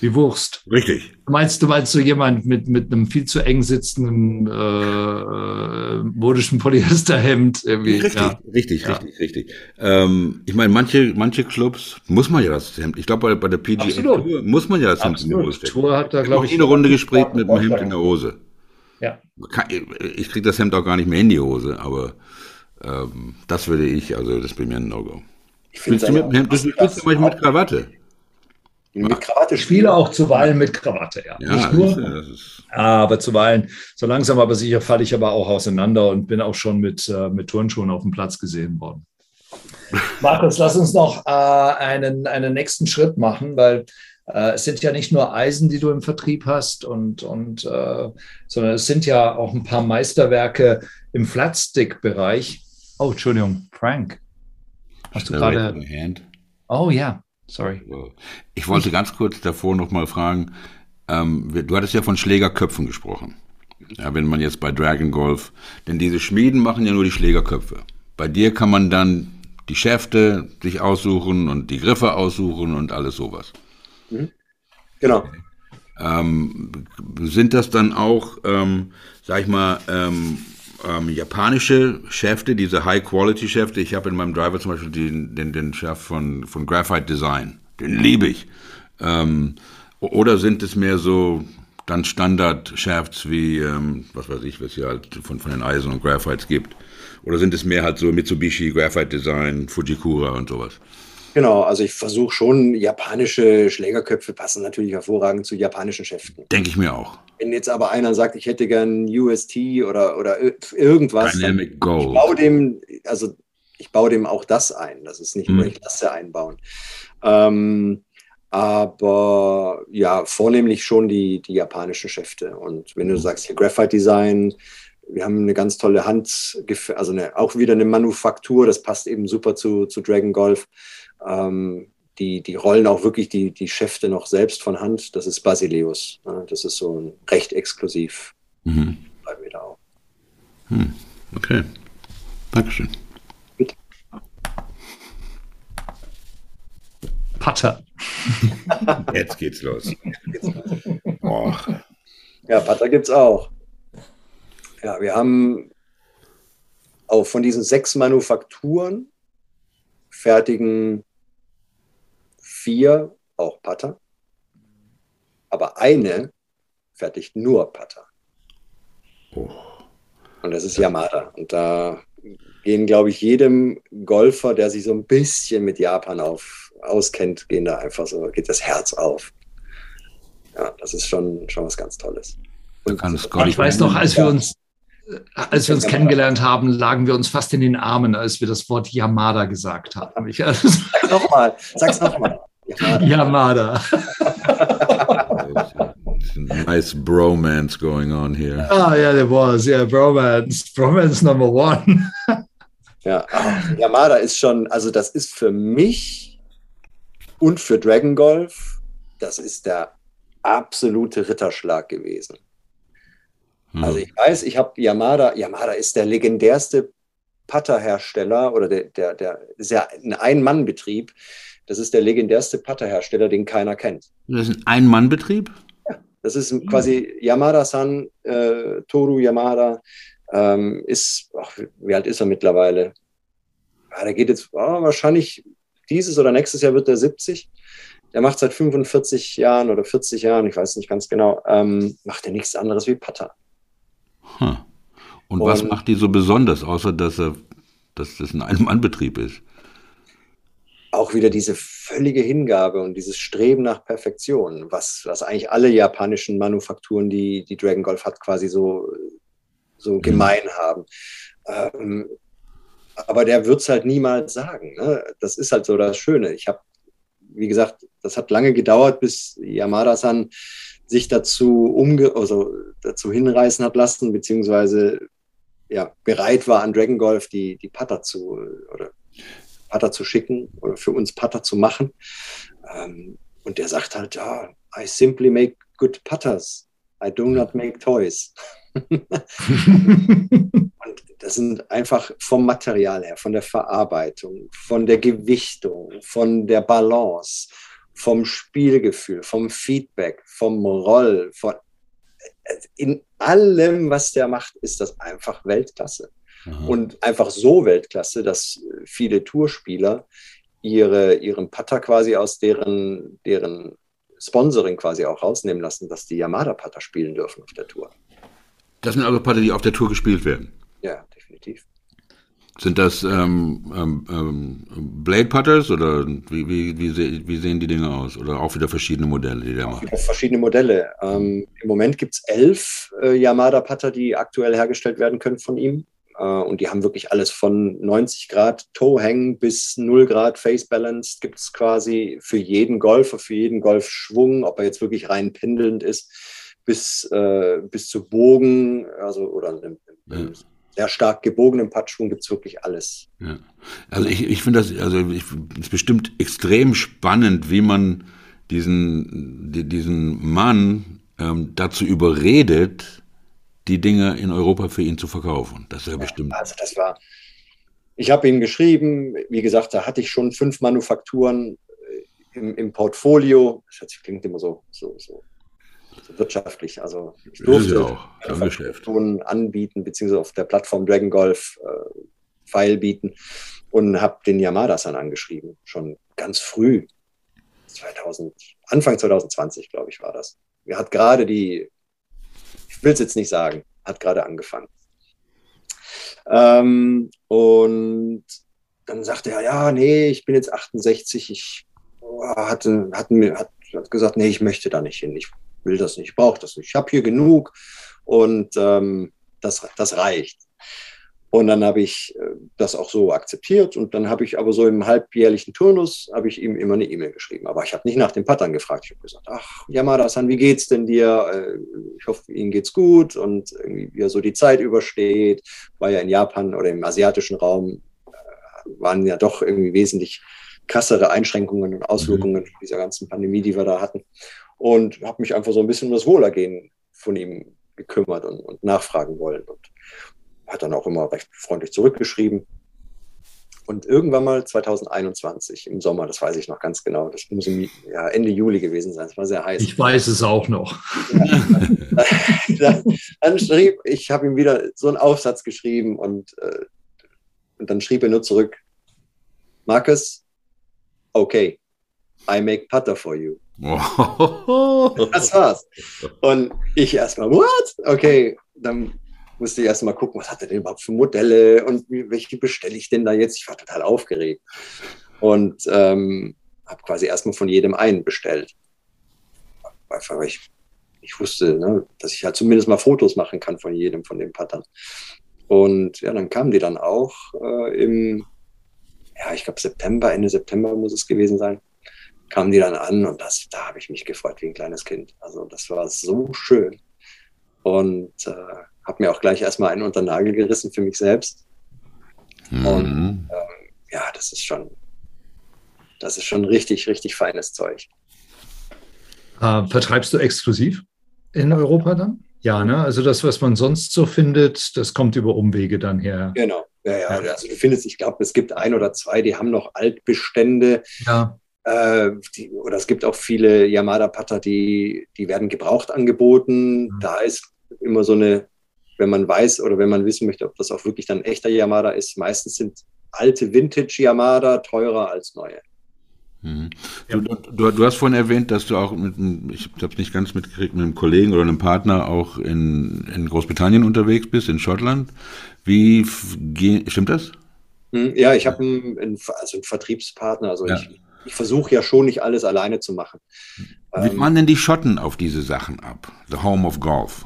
Wie Wurst. Richtig. Meinst du jemand mit einem viel zu eng sitzenden modischen Polyesterhemd? Irgendwie? Richtig. Ich meine, manche Clubs muss man ja das Hemd. Ich glaube, bei der PGA Tour muss man ja das Hemd in die Hose stecken. Tour hat da, glaube ich, eine Runde gespielt mit dem Hemd in der Hose. Ja. Ich kriege das Hemd auch gar nicht mehr in die Hose, aber das ist bei mir ein No-Go. Spielst du mit dem Hemd? Du spielst aber mit Krawatte. Mit Krawatte spiele auch zuweilen mit Krawatte, ja. Nicht nur, aber zuweilen. So langsam aber sicher falle ich aber auch auseinander und bin auch schon mit Turnschuhen auf dem Platz gesehen worden. Markus, lass uns noch einen nächsten Schritt machen, weil es sind ja nicht nur Eisen, die du im Vertrieb hast, sondern es sind ja auch ein paar Meisterwerke im Flatstick-Bereich. Oh, Entschuldigung, Frank. Hast du gerade... Oh ja, sorry. Ich wollte ganz kurz davor nochmal fragen, du hattest ja von Schlägerköpfen gesprochen. Ja, wenn man jetzt bei Dragon Golf, denn diese Schmieden machen ja nur die Schlägerköpfe. Bei dir kann man dann die Schäfte sich aussuchen und die Griffe aussuchen und alles sowas. Mhm. Genau. Okay. Sind das dann auch, japanische Schäfte, diese High-Quality-Schäfte? Ich habe in meinem Driver zum Beispiel den Schaft von Graphite Design. Den liebe ich. Oder sind es mehr so dann Standard-Shafts wie, was weiß ich, was hier halt von den Eisen und Graphites gibt? Oder sind es mehr halt so Mitsubishi, Graphite Design, Fujikura und sowas? Genau, also ich versuche schon, japanische Schlägerköpfe passen natürlich hervorragend zu japanischen Schäften. Denke ich mir auch. Wenn jetzt aber einer sagt, ich hätte gern UST oder irgendwas, Dynamic Gold. Ich baue dem auch das ein. Das ist nicht nur, ich lasse einbauen. Aber ja, vornehmlich schon die japanischen Schäfte. Und wenn du sagst, hier Graphite Design, wir haben eine ganz tolle Hand, auch wieder eine Manufaktur, das passt eben super zu Dragon Golf. Die rollen auch wirklich die Schäfte noch selbst von Hand. Das ist Basileus. Das ist so ein recht exklusiv. Mhm. Bleiben wir da auch. Hm. Okay. Dankeschön. Bitte. Putter. Jetzt geht's los. Boah. Ja, Putter gibt's auch. Ja, wir haben auch von diesen 6 Manufakturen fertigen 4 auch Putter, aber eine fertigt nur Putter. Oh. Und das ist Yamada. Und da gehen, glaube ich, jedem Golfer, der sich so ein bisschen mit Japan auskennt, geht das Herz auf. Ja, das ist schon was ganz Tolles. Und ich weiß noch, als wir uns kennengelernt haben, lagen wir uns fast in den Armen, als wir das Wort Yamada gesagt haben. Sag's nochmal. Yamada. Nice bromance going on here. Ah, ja, there was. Yeah, bromance. Bromance number one. Ja, Yamada ist schon, also das ist für mich und für Dragon Golf, das ist der absolute Ritterschlag gewesen. Also ich weiß, ich habe Yamada ist der legendärste Putterhersteller oder der ist ja ein Ein-Mann-Betrieb. Das ist der legendärste Putterhersteller, den keiner kennt. Das ist ein Ein-Mann-Betrieb? Ja, das ist quasi Yamada-san, Toru Yamada, wie alt ist er mittlerweile? Ja, der geht jetzt wahrscheinlich dieses oder nächstes Jahr wird er 70. Der macht seit 45 Jahren oder 40 Jahren, ich weiß nicht ganz genau, macht er nichts anderes wie Putter. Hm. Und was macht die so besonders, außer dass das ein Ein-Mann-Betrieb ist? Auch wieder diese völlige Hingabe und dieses Streben nach Perfektion, was eigentlich alle japanischen Manufakturen, die Dragon Golf hat, quasi so gemein haben. Aber der wird es halt niemals sagen. Ne? Das ist halt so das Schöne. Wie gesagt, das hat lange gedauert, bis Yamada-san sich dazu hinreißen hat lassen, beziehungsweise ja, bereit war, an Dragon Golf die Putter zu schicken oder für uns Putter zu machen. Und der sagt halt, ja, I simply make good putters. I do not make toys. Und das sind einfach vom Material her, von der Verarbeitung, von der Gewichtung, von der Balance, vom Spielgefühl, vom Feedback, vom Roll, in allem, was der macht, ist das einfach Weltklasse. Aha. Und einfach so Weltklasse, dass viele Tourspieler ihren Putter quasi aus deren Sponsoring quasi auch rausnehmen lassen, dass die Yamada-Putter spielen dürfen auf der Tour. Das sind also Putter, die auf der Tour gespielt werden? Ja, definitiv. Sind das Blade-Putters oder wie sehen die Dinge aus? Oder auch wieder verschiedene Modelle, die der macht? Wieder verschiedene Modelle. Im Moment gibt es 11 Yamada-Putter, die aktuell hergestellt werden können von ihm. und die haben wirklich alles von 90 Grad Toe Hang bis 0 Grad Face Balance gibt es quasi für jeden Golfer, für jeden Golfschwung, ob er jetzt wirklich rein pendelnd ist, bis zu Bogen, also oder einem sehr stark gebogenen Puttschwung, gibt es wirklich alles. Ja. Also ich finde das, ist bestimmt extrem spannend, wie man diesen Mann dazu überredet, die Dinge in Europa für ihn zu verkaufen. Das ist ja bestimmt. Also ich habe ihn geschrieben, wie gesagt, da hatte ich schon 5 Manufakturen im Portfolio. Das klingt immer so wirtschaftlich. Also ich durfte auch Manufakturen anbieten, beziehungsweise auf der Plattform Dragon Golf File bieten und habe den Yamada-san angeschrieben, schon ganz früh. Anfang 2020, glaube ich, war das. Er hat gerade ich will es jetzt nicht sagen, hat gerade angefangen. Und dann sagte er, ja, nee, ich bin jetzt 68, hat gesagt, nee, ich möchte da nicht hin, ich will das nicht, ich brauche das nicht, ich habe hier genug und das reicht. Und dann habe ich das auch so akzeptiert und dann habe ich aber so im halbjährlichen Turnus, habe ich ihm immer eine E-Mail geschrieben. Aber ich habe nicht nach den Pattern gefragt. Ich habe gesagt, ach Yamada-san, wie geht's denn dir? Ich hoffe, Ihnen geht's gut und irgendwie, wie er so die Zeit übersteht. War ja in Japan oder im asiatischen Raum, waren ja doch irgendwie wesentlich krassere Einschränkungen und Auswirkungen dieser ganzen Pandemie, die wir da hatten. Und habe mich einfach so ein bisschen um das Wohlergehen von ihm gekümmert und nachfragen wollen und hat dann auch immer recht freundlich zurückgeschrieben. Und irgendwann mal 2021 im Sommer, das weiß ich noch ganz genau, das muss Ende Juli gewesen sein, es war sehr heiß. Ich weiß es auch noch. Ja, dann schrieb, ich habe ihm wieder so einen Aufsatz geschrieben und dann schrieb er nur zurück, Marcus, okay, I make putter for you. Das war's. Und ich erstmal, what? Okay, dann musste ich erst mal gucken, was hat er denn überhaupt für Modelle und welche bestelle ich denn da jetzt? Ich war total aufgeregt und habe quasi erstmal von jedem einen bestellt. Weil ich wusste, ne, dass ich halt zumindest mal Fotos machen kann von jedem von den Pattern. Und ja, dann kamen die dann auch ich glaube Ende September muss es gewesen sein, kamen die dann an und da habe ich mich gefreut wie ein kleines Kind. Also das war so schön. Und habe mir auch gleich erstmal einen unter den Nagel gerissen für mich selbst. Mhm. Und das ist schon richtig, richtig feines Zeug. Vertreibst du exklusiv in Europa dann? Ja, ne? Also das, was man sonst so findet, das kommt über Umwege dann her. Genau. Ja. Also du findest, ich glaube, es gibt 1 oder 2, die haben noch Altbestände. Ja. Oder es gibt auch viele Yamada-Putter, die werden gebraucht angeboten. Mhm. Da ist immer so eine, wenn man wissen möchte, ob das auch wirklich dann echter Yamada ist, meistens sind alte Vintage-Yamada teurer als neue. Mhm. Du hast vorhin erwähnt, dass du auch ich habe es nicht ganz mitgekriegt, mit einem Kollegen oder einem Partner auch in Großbritannien unterwegs bist, in Schottland. Stimmt das? Ja, ich habe einen Vertriebspartner, also ja. Ich versuche ja schon nicht alles alleine zu machen. Wie machen denn die Schotten auf diese Sachen ab? The Home of Golf.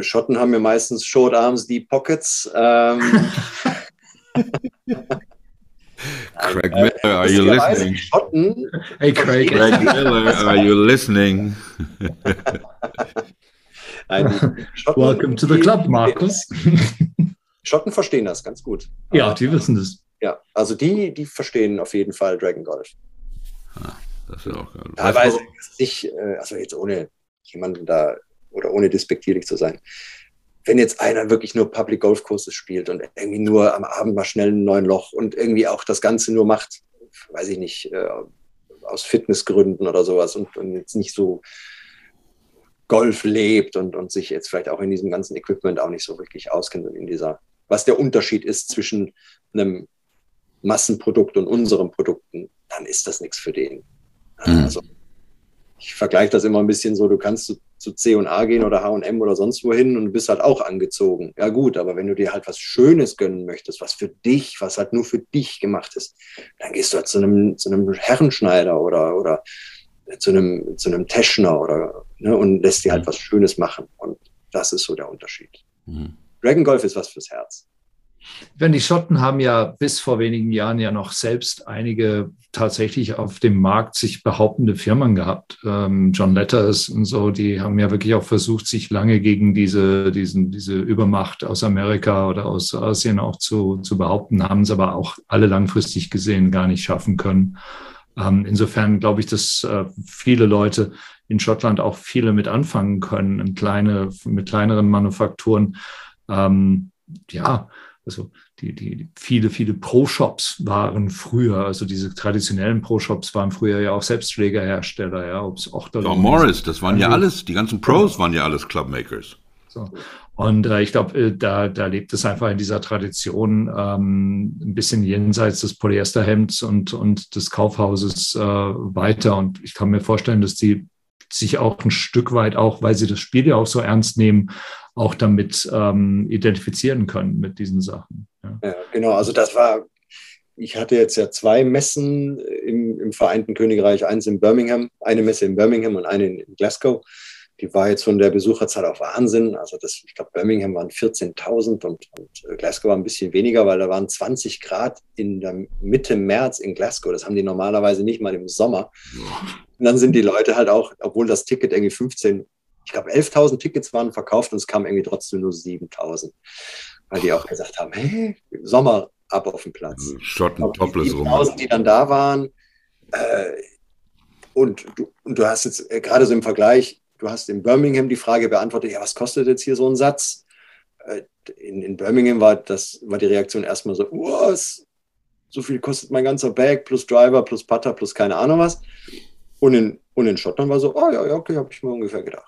Schotten haben ja meistens Short Arms, Deep Pockets. Craig Miller, are you listening? Schotten. Hey Craig Miller, are you listening? Welcome to the club, Markus. Schotten verstehen das ganz gut. Ja, die wissen das. Ja, also die verstehen auf jeden Fall Dragon Golf. Ah, das ist auch geil. Teilweise nicht, also jetzt ohne jemanden da oder ohne despektierlich zu sein. Wenn jetzt einer wirklich nur Public Golf Kurses spielt und irgendwie nur am Abend mal schnell einen neuen Loch und irgendwie auch das Ganze nur macht, weiß ich nicht, aus Fitnessgründen oder sowas und jetzt nicht so Golf lebt und sich jetzt vielleicht auch in diesem ganzen Equipment auch nicht so wirklich auskennt und was der Unterschied ist zwischen einem Massenprodukt und unseren Produkten, dann ist das nichts für den. Also ich vergleiche das immer ein bisschen so, du kannst zu C&A gehen oder H&M oder sonst wohin und du bist halt auch angezogen. Ja gut, aber wenn du dir halt was Schönes gönnen möchtest, was für dich, was halt nur für dich gemacht ist, dann gehst du halt zu einem Herrenschneider oder zu einem Teschner oder, ne, und lässt dir halt was Schönes machen. Und das ist so der Unterschied. Mhm. Dragon Golf ist was fürs Herz. Denn die Schotten haben ja bis vor wenigen Jahren ja noch selbst einige tatsächlich auf dem Markt sich behauptende Firmen gehabt. John Letters und so, die haben ja wirklich auch versucht, sich lange gegen diese Übermacht aus Amerika oder aus Asien auch zu behaupten, haben es aber auch alle langfristig gesehen gar nicht schaffen können. Insofern glaube ich, dass viele Leute in Schottland auch viele mit anfangen können, mit kleineren Manufakturen. Also viele Pro-Shops waren früher, also diese traditionellen Pro-Shops waren früher ja auch Selbstschlägerhersteller, ja, ob es auch da Morris, das waren ja alles, die ganzen Pros waren ja alles Clubmakers. So. Und ich glaube, da lebt es einfach in dieser Tradition, ein bisschen jenseits des Polyesterhemds und des Kaufhauses weiter. Und ich kann mir vorstellen, dass die sich auch ein Stück weit auch, weil sie das Spiel ja auch so ernst nehmen, auch damit identifizieren können mit diesen Sachen. Ja. Ja, genau, also ich hatte jetzt ja zwei Messen im Vereinten Königreich, eine Messe in Birmingham und eine in Glasgow. Die war jetzt von der Besucherzahl auf Wahnsinn. Also ich glaube, Birmingham waren 14.000 und Glasgow war ein bisschen weniger, weil da waren 20 Grad in der Mitte März in Glasgow. Das haben die normalerweise nicht mal im Sommer. Und dann sind die Leute halt auch, obwohl das Ticket irgendwie 11.000 Tickets waren verkauft und es kamen irgendwie trotzdem nur 7.000. Weil die auch gesagt haben, hey, im Sommer ab auf den Platz. Schotten topless rum. Die 7.000, die dann da waren. Und du hast jetzt gerade so im Vergleich, du hast in Birmingham die Frage beantwortet, ja, was kostet jetzt hier so ein Satz? In Birmingham war die Reaktion erstmal so, was? So viel kostet mein ganzer Bag plus Driver plus Putter plus keine Ahnung was. Und in Schottland war so, oh ja, okay, habe ich mir ungefähr gedacht.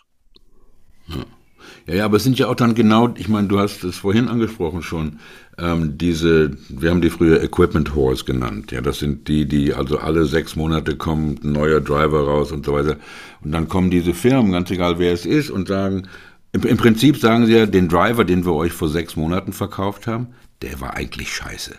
Ja, aber es sind ja auch dann genau, ich meine, du hast es vorhin angesprochen schon, wir haben die früher Equipment Whores genannt, ja, das sind die also alle 6 Monate kommt ein neuer Driver raus und so weiter und dann kommen diese Firmen, ganz egal wer es ist und sagen, im Prinzip sagen sie ja, den Driver, den wir euch vor 6 Monaten verkauft haben, der war eigentlich scheiße.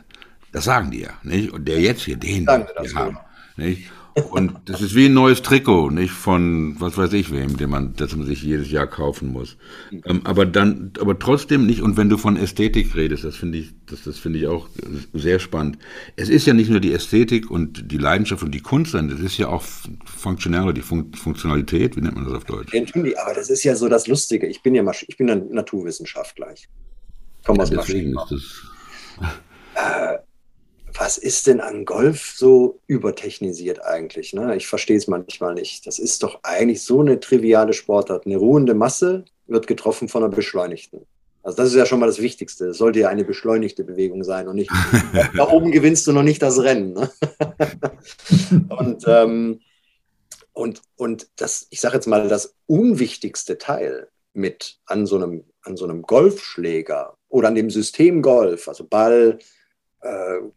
Das sagen die ja, nicht? Und der jetzt hier, den wir haben, nicht? Und das ist wie ein neues Trikot, nicht von, was weiß ich wem, das man sich jedes Jahr kaufen muss. Aber trotzdem nicht, und wenn du von Ästhetik redest, das finde ich auch sehr spannend. Es ist ja nicht nur die Ästhetik und die Leidenschaft und die Kunst, das ist ja auch Funktionalität, wie nennt man das auf Deutsch? Entschuldigung, aber das ist ja so das Lustige, ich bin ein Naturwissenschaftler. Ich komme aus Maschinenbau. Was ist denn an Golf so übertechnisiert eigentlich? Ne? Ich verstehe es manchmal nicht. Das ist doch eigentlich so eine triviale Sportart. Eine ruhende Masse wird getroffen von einer beschleunigten. Also das ist ja schon mal das Wichtigste. Es sollte ja eine beschleunigte Bewegung sein und nicht, da oben gewinnst du noch nicht das Rennen. Ne? Und das, ich sage jetzt mal, das unwichtigste Teil mit an so einem Golfschläger oder an dem System Golf, also Ball,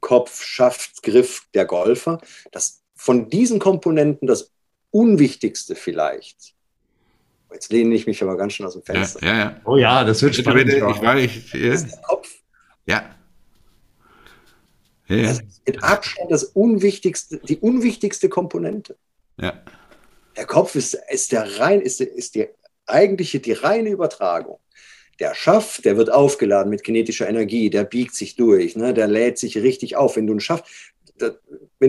Kopf, Schaft, Griff der Golfer, dass von diesen Komponenten das Unwichtigste vielleicht. Jetzt lehne ich mich aber ganz schön aus dem Fenster. Ja. Oh ja, das wird spannend. Das ist der Kopf. Ja. Das ist mit Abstand die unwichtigste Komponente. Ja. Der Kopf ist die reine Übertragung. Der Schaft, der wird aufgeladen mit kinetischer Energie, der biegt sich durch, ne? Der lädt sich richtig auf. Wenn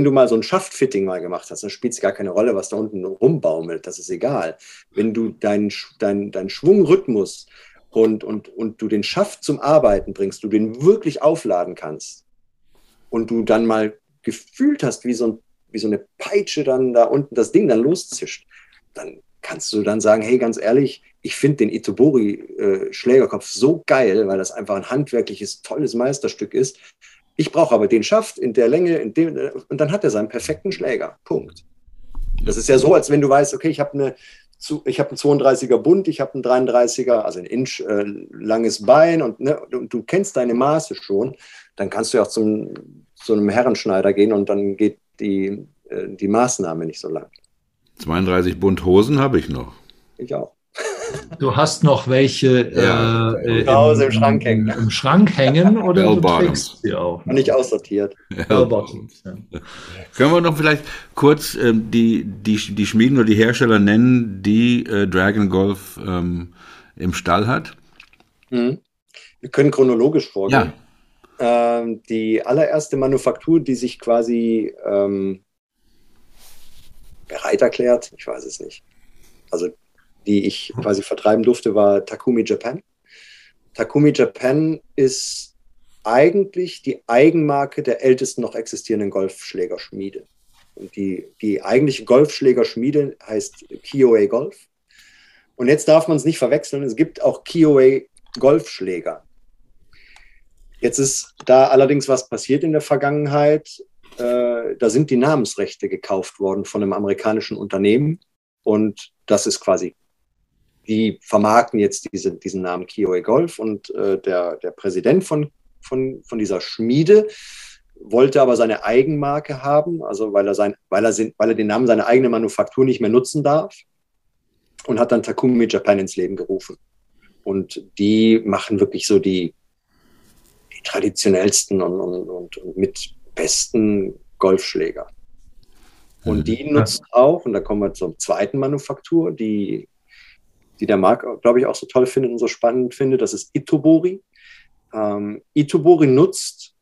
du mal so ein Schaftfitting mal gemacht hast, dann spielt es gar keine Rolle, was da unten rumbaumelt, das ist egal. Wenn du deinen Schwungrhythmus und du den Schaft zum Arbeiten bringst, du den wirklich aufladen kannst und du dann mal gefühlt hast, wie so eine Peitsche dann da unten das Ding dann loszischt, dann kannst du dann sagen, hey, ganz ehrlich, ich finde den Itobori-Schlägerkopf so geil, weil das einfach ein handwerkliches, tolles Meisterstück ist. Ich brauche aber den Schaft in der Länge, und dann hat er seinen perfekten Schläger. Punkt. Das ist ja so, als wenn du weißt, okay, ich habe einen 32er Bund, ich habe einen 33er, also ein Inch langes Bein und du kennst deine Maße schon, dann kannst du ja auch zu einem Herrenschneider gehen und dann geht die Maßnahme nicht so lang. 32 Bund Hosen habe ich noch. Ich auch. Du hast noch welche im Schrank hängen oder du trägst sie auch. Noch nicht aussortiert. Ja. Ja. Können wir noch vielleicht kurz die Schmieden oder die Hersteller nennen, die Dragon Golf im Stall hat? Mhm. Wir können chronologisch vorgehen. Ja. Die allererste Manufaktur, die sich quasi bereit erklärt, ich weiß es nicht, also die ich quasi vertreiben durfte, war Takumi Japan. Takumi Japan ist eigentlich die Eigenmarke der ältesten noch existierenden Golfschlägerschmiede. Und die eigentliche Golfschlägerschmiede heißt Kyoei Golf. Und jetzt darf man es nicht verwechseln, es gibt auch Kyoei Golfschläger. Jetzt ist da allerdings was passiert in der Vergangenheit. Da sind die Namensrechte gekauft worden von einem amerikanischen Unternehmen. Und das ist quasi, die vermarkten jetzt diesen Namen Kyoei Golf. Und der Präsident von dieser Schmiede wollte aber seine Eigenmarke haben, also weil er den Namen seiner eigenen Manufaktur nicht mehr nutzen darf, und hat dann Takumi Japan ins Leben gerufen. Und die machen wirklich so die traditionellsten und mit besten Golfschläger. Und die nutzen auch, und da kommen wir zur zweiten Manufaktur, die der Marc, glaube ich, auch so toll findet und so spannend findet, das ist Itobori. Itobori nutzt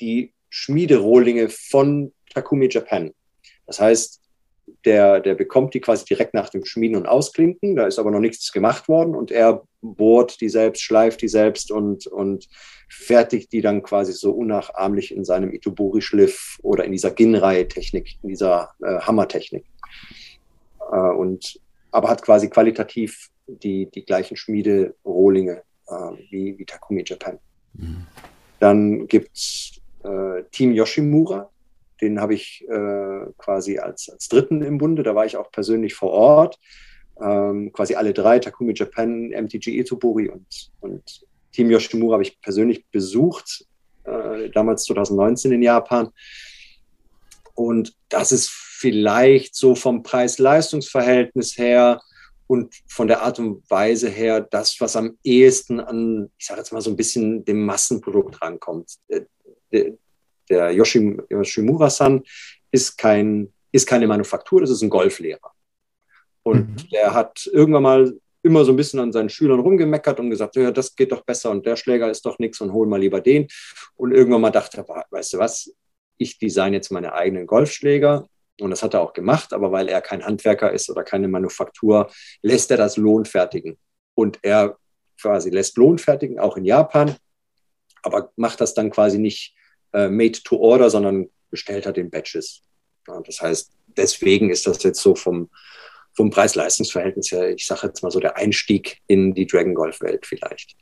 die Schmiederohlinge von Takumi Japan. Das heißt, der bekommt die quasi direkt nach dem Schmieden und Ausklinken, da ist aber noch nichts gemacht worden, und er bohrt die selbst, schleift die selbst und fertigt die dann quasi so unnachahmlich in seinem Itobori-Schliff oder in dieser Ginrei-Technik, in dieser Hammertechnik. Aber hat quasi qualitativ die gleichen Schmiederohlinge wie Takumi Japan. Mhm. Dann gibt es Team Yoshimura, den habe ich quasi als Dritten im Bunde, da war ich auch persönlich vor Ort. Quasi alle drei, Takumi Japan, MTG Itobori und Team Yoshimura, habe ich persönlich besucht, damals 2019 in Japan. Und das ist vielleicht so vom Preis-Leistungs-Verhältnis her und von der Art und Weise her das, was am ehesten an, ich sage jetzt mal so ein bisschen, dem Massenprodukt rankommt. Der Yoshimura-san ist keine Manufaktur, das ist ein Golflehrer. Und der hat irgendwann mal immer so ein bisschen an seinen Schülern rumgemeckert und gesagt, ja, das geht doch besser und der Schläger ist doch nichts und hol mal lieber den. Und irgendwann mal dachte er, weißt du was, ich design jetzt meine eigenen Golfschläger. Und das hat er auch gemacht, aber weil er kein Handwerker ist oder keine Manufaktur, lässt er das lohnfertigen. Und er quasi lässt lohnfertigen, auch in Japan, aber macht das dann quasi nicht made to order, sondern bestellt hat in Batches. Ja, das heißt, deswegen ist das jetzt so vom Preis-Leistungs-Verhältnis her, ich sage jetzt mal so, der Einstieg in die Dragon Golf-Welt vielleicht.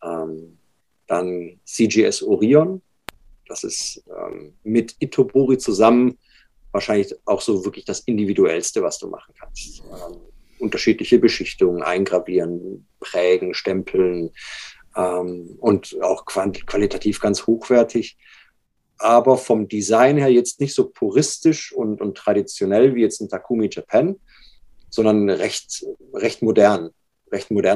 Dann CGS Orion, das ist mit Itobori zusammen wahrscheinlich auch so wirklich das Individuellste, was du machen kannst. Unterschiedliche Beschichtungen, eingravieren, prägen, stempeln, und auch qualitativ ganz hochwertig. Aber vom Design her jetzt nicht so puristisch und traditionell wie jetzt in Takumi Japan, sondern recht modern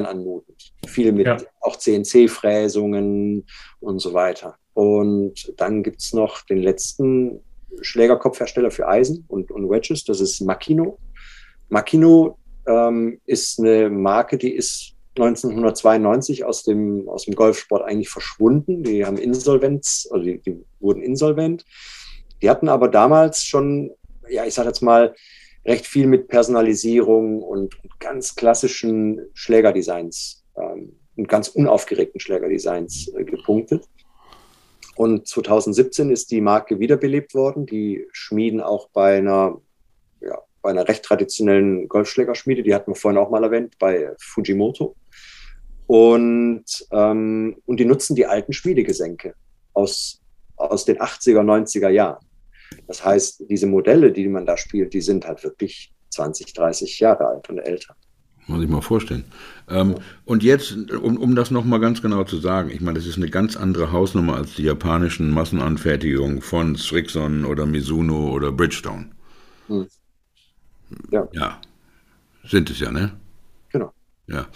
anmutend. Viel mit auch CNC-Fräsungen und so weiter. Und dann gibt es noch den letzten Schlägerkopfhersteller für Eisen und Wedges, das ist Makino. Makino ist eine Marke, die ist 1992 aus dem Golfsport eigentlich verschwunden. Die haben Insolvenz, also die wurden insolvent. Die hatten aber damals schon, ja, ich sage jetzt mal, recht viel mit Personalisierung und ganz klassischen Schlägerdesigns und ganz unaufgeregten Schlägerdesigns gepunktet. Und 2017 ist die Marke wiederbelebt worden. Die schmieden auch bei einer recht traditionellen Golfschlägerschmiede, die hatten wir vorhin auch mal erwähnt, bei Fujimoto. Und die nutzen die alten Schmiedegesenke aus den 80er, 90er Jahren. Das heißt, diese Modelle, die man da spielt, die sind halt wirklich 20, 30 Jahre alt und älter. Muss ich mal vorstellen. Und jetzt, um das nochmal ganz genau zu sagen, ich meine, das ist eine ganz andere Hausnummer als die japanischen Massenanfertigungen von Srixon oder Mizuno oder Bridgestone. Hm. Ja, sind es ja, ne? Genau. Ja.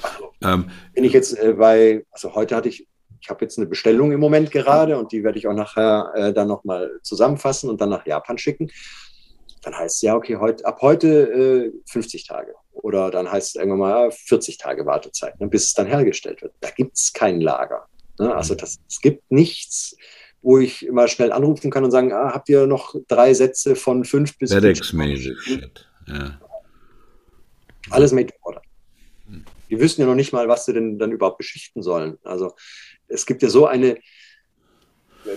Also, wenn ich jetzt heute ich habe jetzt eine Bestellung im Moment gerade und die werde ich auch nachher dann nochmal zusammenfassen und dann nach Japan schicken. Dann heißt es ja, okay, ab heute 50 Tage oder dann heißt es irgendwann mal 40 Tage Wartezeit, ne, bis es dann hergestellt wird. Da gibt es kein Lager. Ne? Also es gibt nichts, wo ich immer schnell anrufen kann und sagen, habt ihr noch 3 Sätze von 5 bis 5? Shit. Ja. Alles made to order. Die wissen ja noch nicht mal, was sie denn dann überhaupt beschichten sollen. Also es gibt ja so eine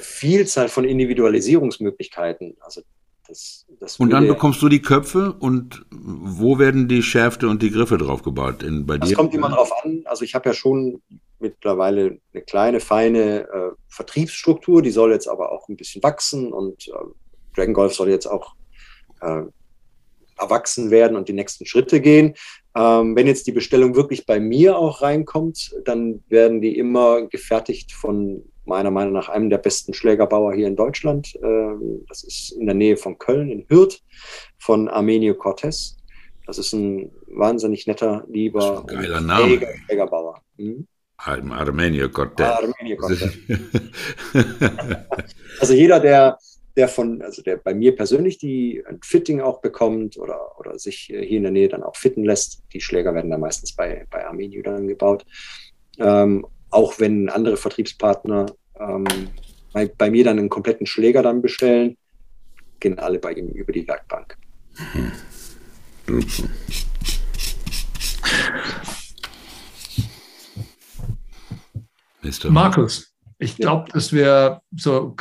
Vielzahl von Individualisierungsmöglichkeiten. Also und dann bekommst du die Köpfe und wo werden die Schärfte und die Griffe drauf gebaut? Das kommt immer drauf an. Also ich habe ja schon mittlerweile eine kleine, feine Vertriebsstruktur, die soll jetzt aber auch ein bisschen wachsen und Dragon Golf soll jetzt auch erwachsen werden und die nächsten Schritte gehen. Wenn jetzt die Bestellung wirklich bei mir auch reinkommt, dann werden die immer gefertigt von meiner Meinung nach einem der besten Schlägerbauer hier in Deutschland. Das ist in der Nähe von Köln, in Hürth, von Arminio Cortes. Das ist ein wahnsinnig netter, lieber, geiler Name. Schlägerbauer. Mhm. Arminio Cortes. Arminio Cortes. Also jeder, der bei mir persönlich ein Fitting auch bekommt oder sich hier in der Nähe dann auch fitten lässt, die Schläger werden dann meistens bei Arminio dann gebaut. Auch wenn andere Vertriebspartner bei mir dann einen kompletten Schläger dann bestellen, gehen alle bei ihm über die Werkbank. Hm. Markus, ich glaube, dass wir so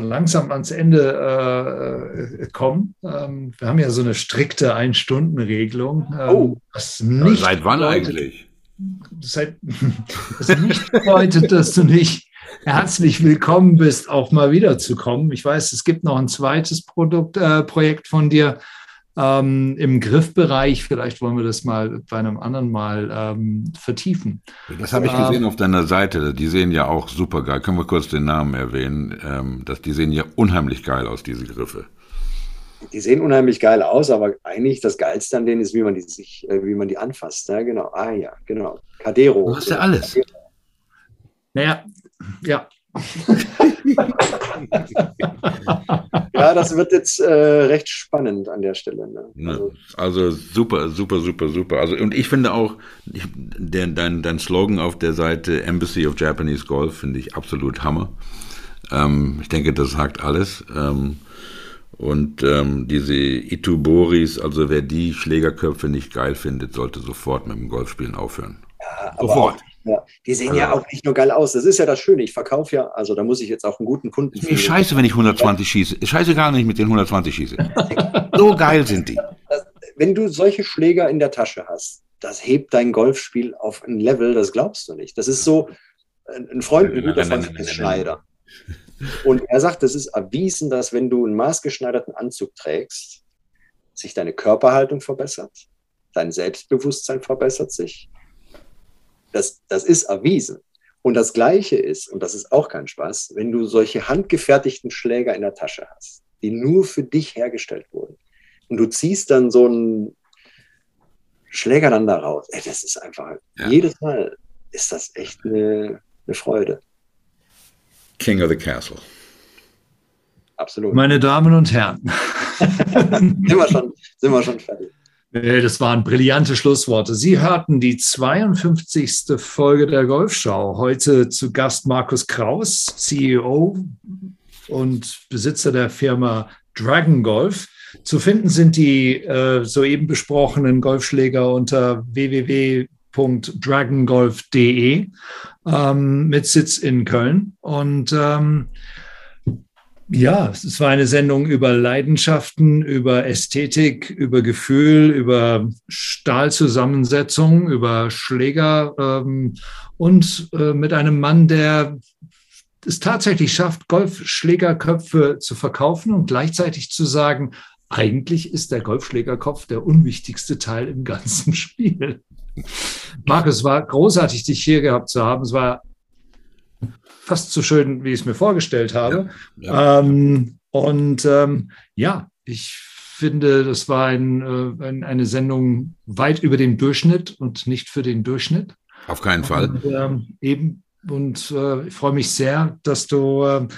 langsam ans Ende kommen. Wir haben ja so eine strikte 1-Stunden-Regelung. Seit wann eigentlich? Das nicht bedeutet, dass du nicht herzlich willkommen bist, auch mal wiederzukommen. Ich weiß, es gibt noch ein zweites Projekt von dir im Griffbereich. Vielleicht wollen wir das mal bei einem anderen Mal vertiefen. Das habe ich gesehen auf deiner Seite. Die sehen ja auch super geil. Können wir kurz den Namen erwähnen? Die sehen ja unheimlich geil aus, diese Griffe. Die sehen unheimlich geil aus, aber eigentlich das Geilste an denen ist, wie man die anfasst. Ja, genau. Cadero. Du hast ja alles. Cadero. Naja, ja. Ja, das wird jetzt recht spannend an der Stelle. Ne? Also super, super, super, super. Also, und ich finde auch, dein Slogan auf der Seite Embassy of Japanese Golf finde ich absolut Hammer. Ich denke, das sagt alles. Und diese Itoboris, also wer die Schlägerköpfe nicht geil findet, sollte sofort mit dem Golfspielen aufhören. Ja, sofort. Ja, die sehen ja auch nicht nur geil aus. Das ist ja das Schöne. Ich verkaufe ja, also da muss ich jetzt auch einen guten Kunden finden. Ist mir scheiße, wenn ich 120 schieße. Scheiße gar nicht, mit den 120 schieße. So geil sind die. Wenn du solche Schläger in der Tasche hast, das hebt dein Golfspiel auf ein Level, das glaubst du nicht. Das ist so, ein Freund, ein guter Freund ist Schneider. Und er sagt, das ist erwiesen, dass wenn du einen maßgeschneiderten Anzug trägst, sich deine Körperhaltung verbessert, dein Selbstbewusstsein verbessert sich. Das ist erwiesen. Und das Gleiche ist, und das ist auch kein Spaß, wenn du solche handgefertigten Schläger in der Tasche hast, die nur für dich hergestellt wurden. Und du ziehst dann so einen Schläger dann da raus. Das ist einfach, jedes Mal ist das echt eine Freude. King of the Castle. Absolut. Meine Damen und Herren. sind wir schon fertig. Das waren brillante Schlussworte. Sie hörten die 52. Folge der Golfschau. Heute zu Gast Marcus Kraus, CEO und Besitzer der Firma Dragon Golf. Zu finden sind die soeben besprochenen Golfschläger unter www.dragongolf.de mit Sitz in Köln. Und es war eine Sendung über Leidenschaften, über Ästhetik, über Gefühl, über Stahlzusammensetzung, über Schläger und mit einem Mann, der es tatsächlich schafft, Golfschlägerköpfe zu verkaufen und gleichzeitig zu sagen, eigentlich ist der Golfschlägerkopf der unwichtigste Teil im ganzen Spiel. Marcus, es war großartig, dich hier gehabt zu haben. Es war fast so schön, wie ich es mir vorgestellt habe. Ja. Ich finde, das war eine Sendung weit über den Durchschnitt und nicht für den Durchschnitt. Auf keinen Fall. Ich freue mich sehr, dass du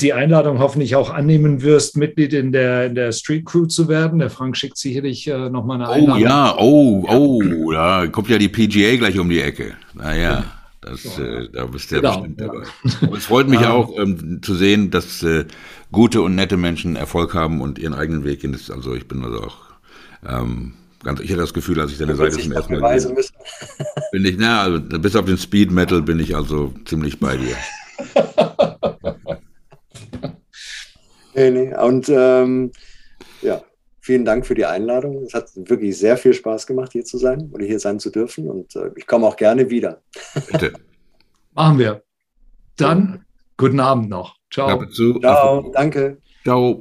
die Einladung hoffentlich auch annehmen wirst, Mitglied in der Street Crew zu werden. Der Frank schickt sicherlich nochmal eine Einladung. Oh, da kommt ja die PGA gleich um die Ecke. Naja, da bist du ja bestimmt dabei. Und es freut mich auch zu sehen, dass gute und nette Menschen Erfolg haben und ihren eigenen Weg gehen. Also ich bin also auch... ich hatte das Gefühl, als ich deine Seite zum ersten Mal gesehen habe, bis auf den Speed Metal bin ich also ziemlich bei dir. Und vielen Dank für die Einladung. Es hat wirklich sehr viel Spaß gemacht, hier zu sein oder hier sein zu dürfen. Und ich komme auch gerne wieder. Bitte. Machen wir. Dann guten Abend noch. Ciao. Ciao, danke. Ciao.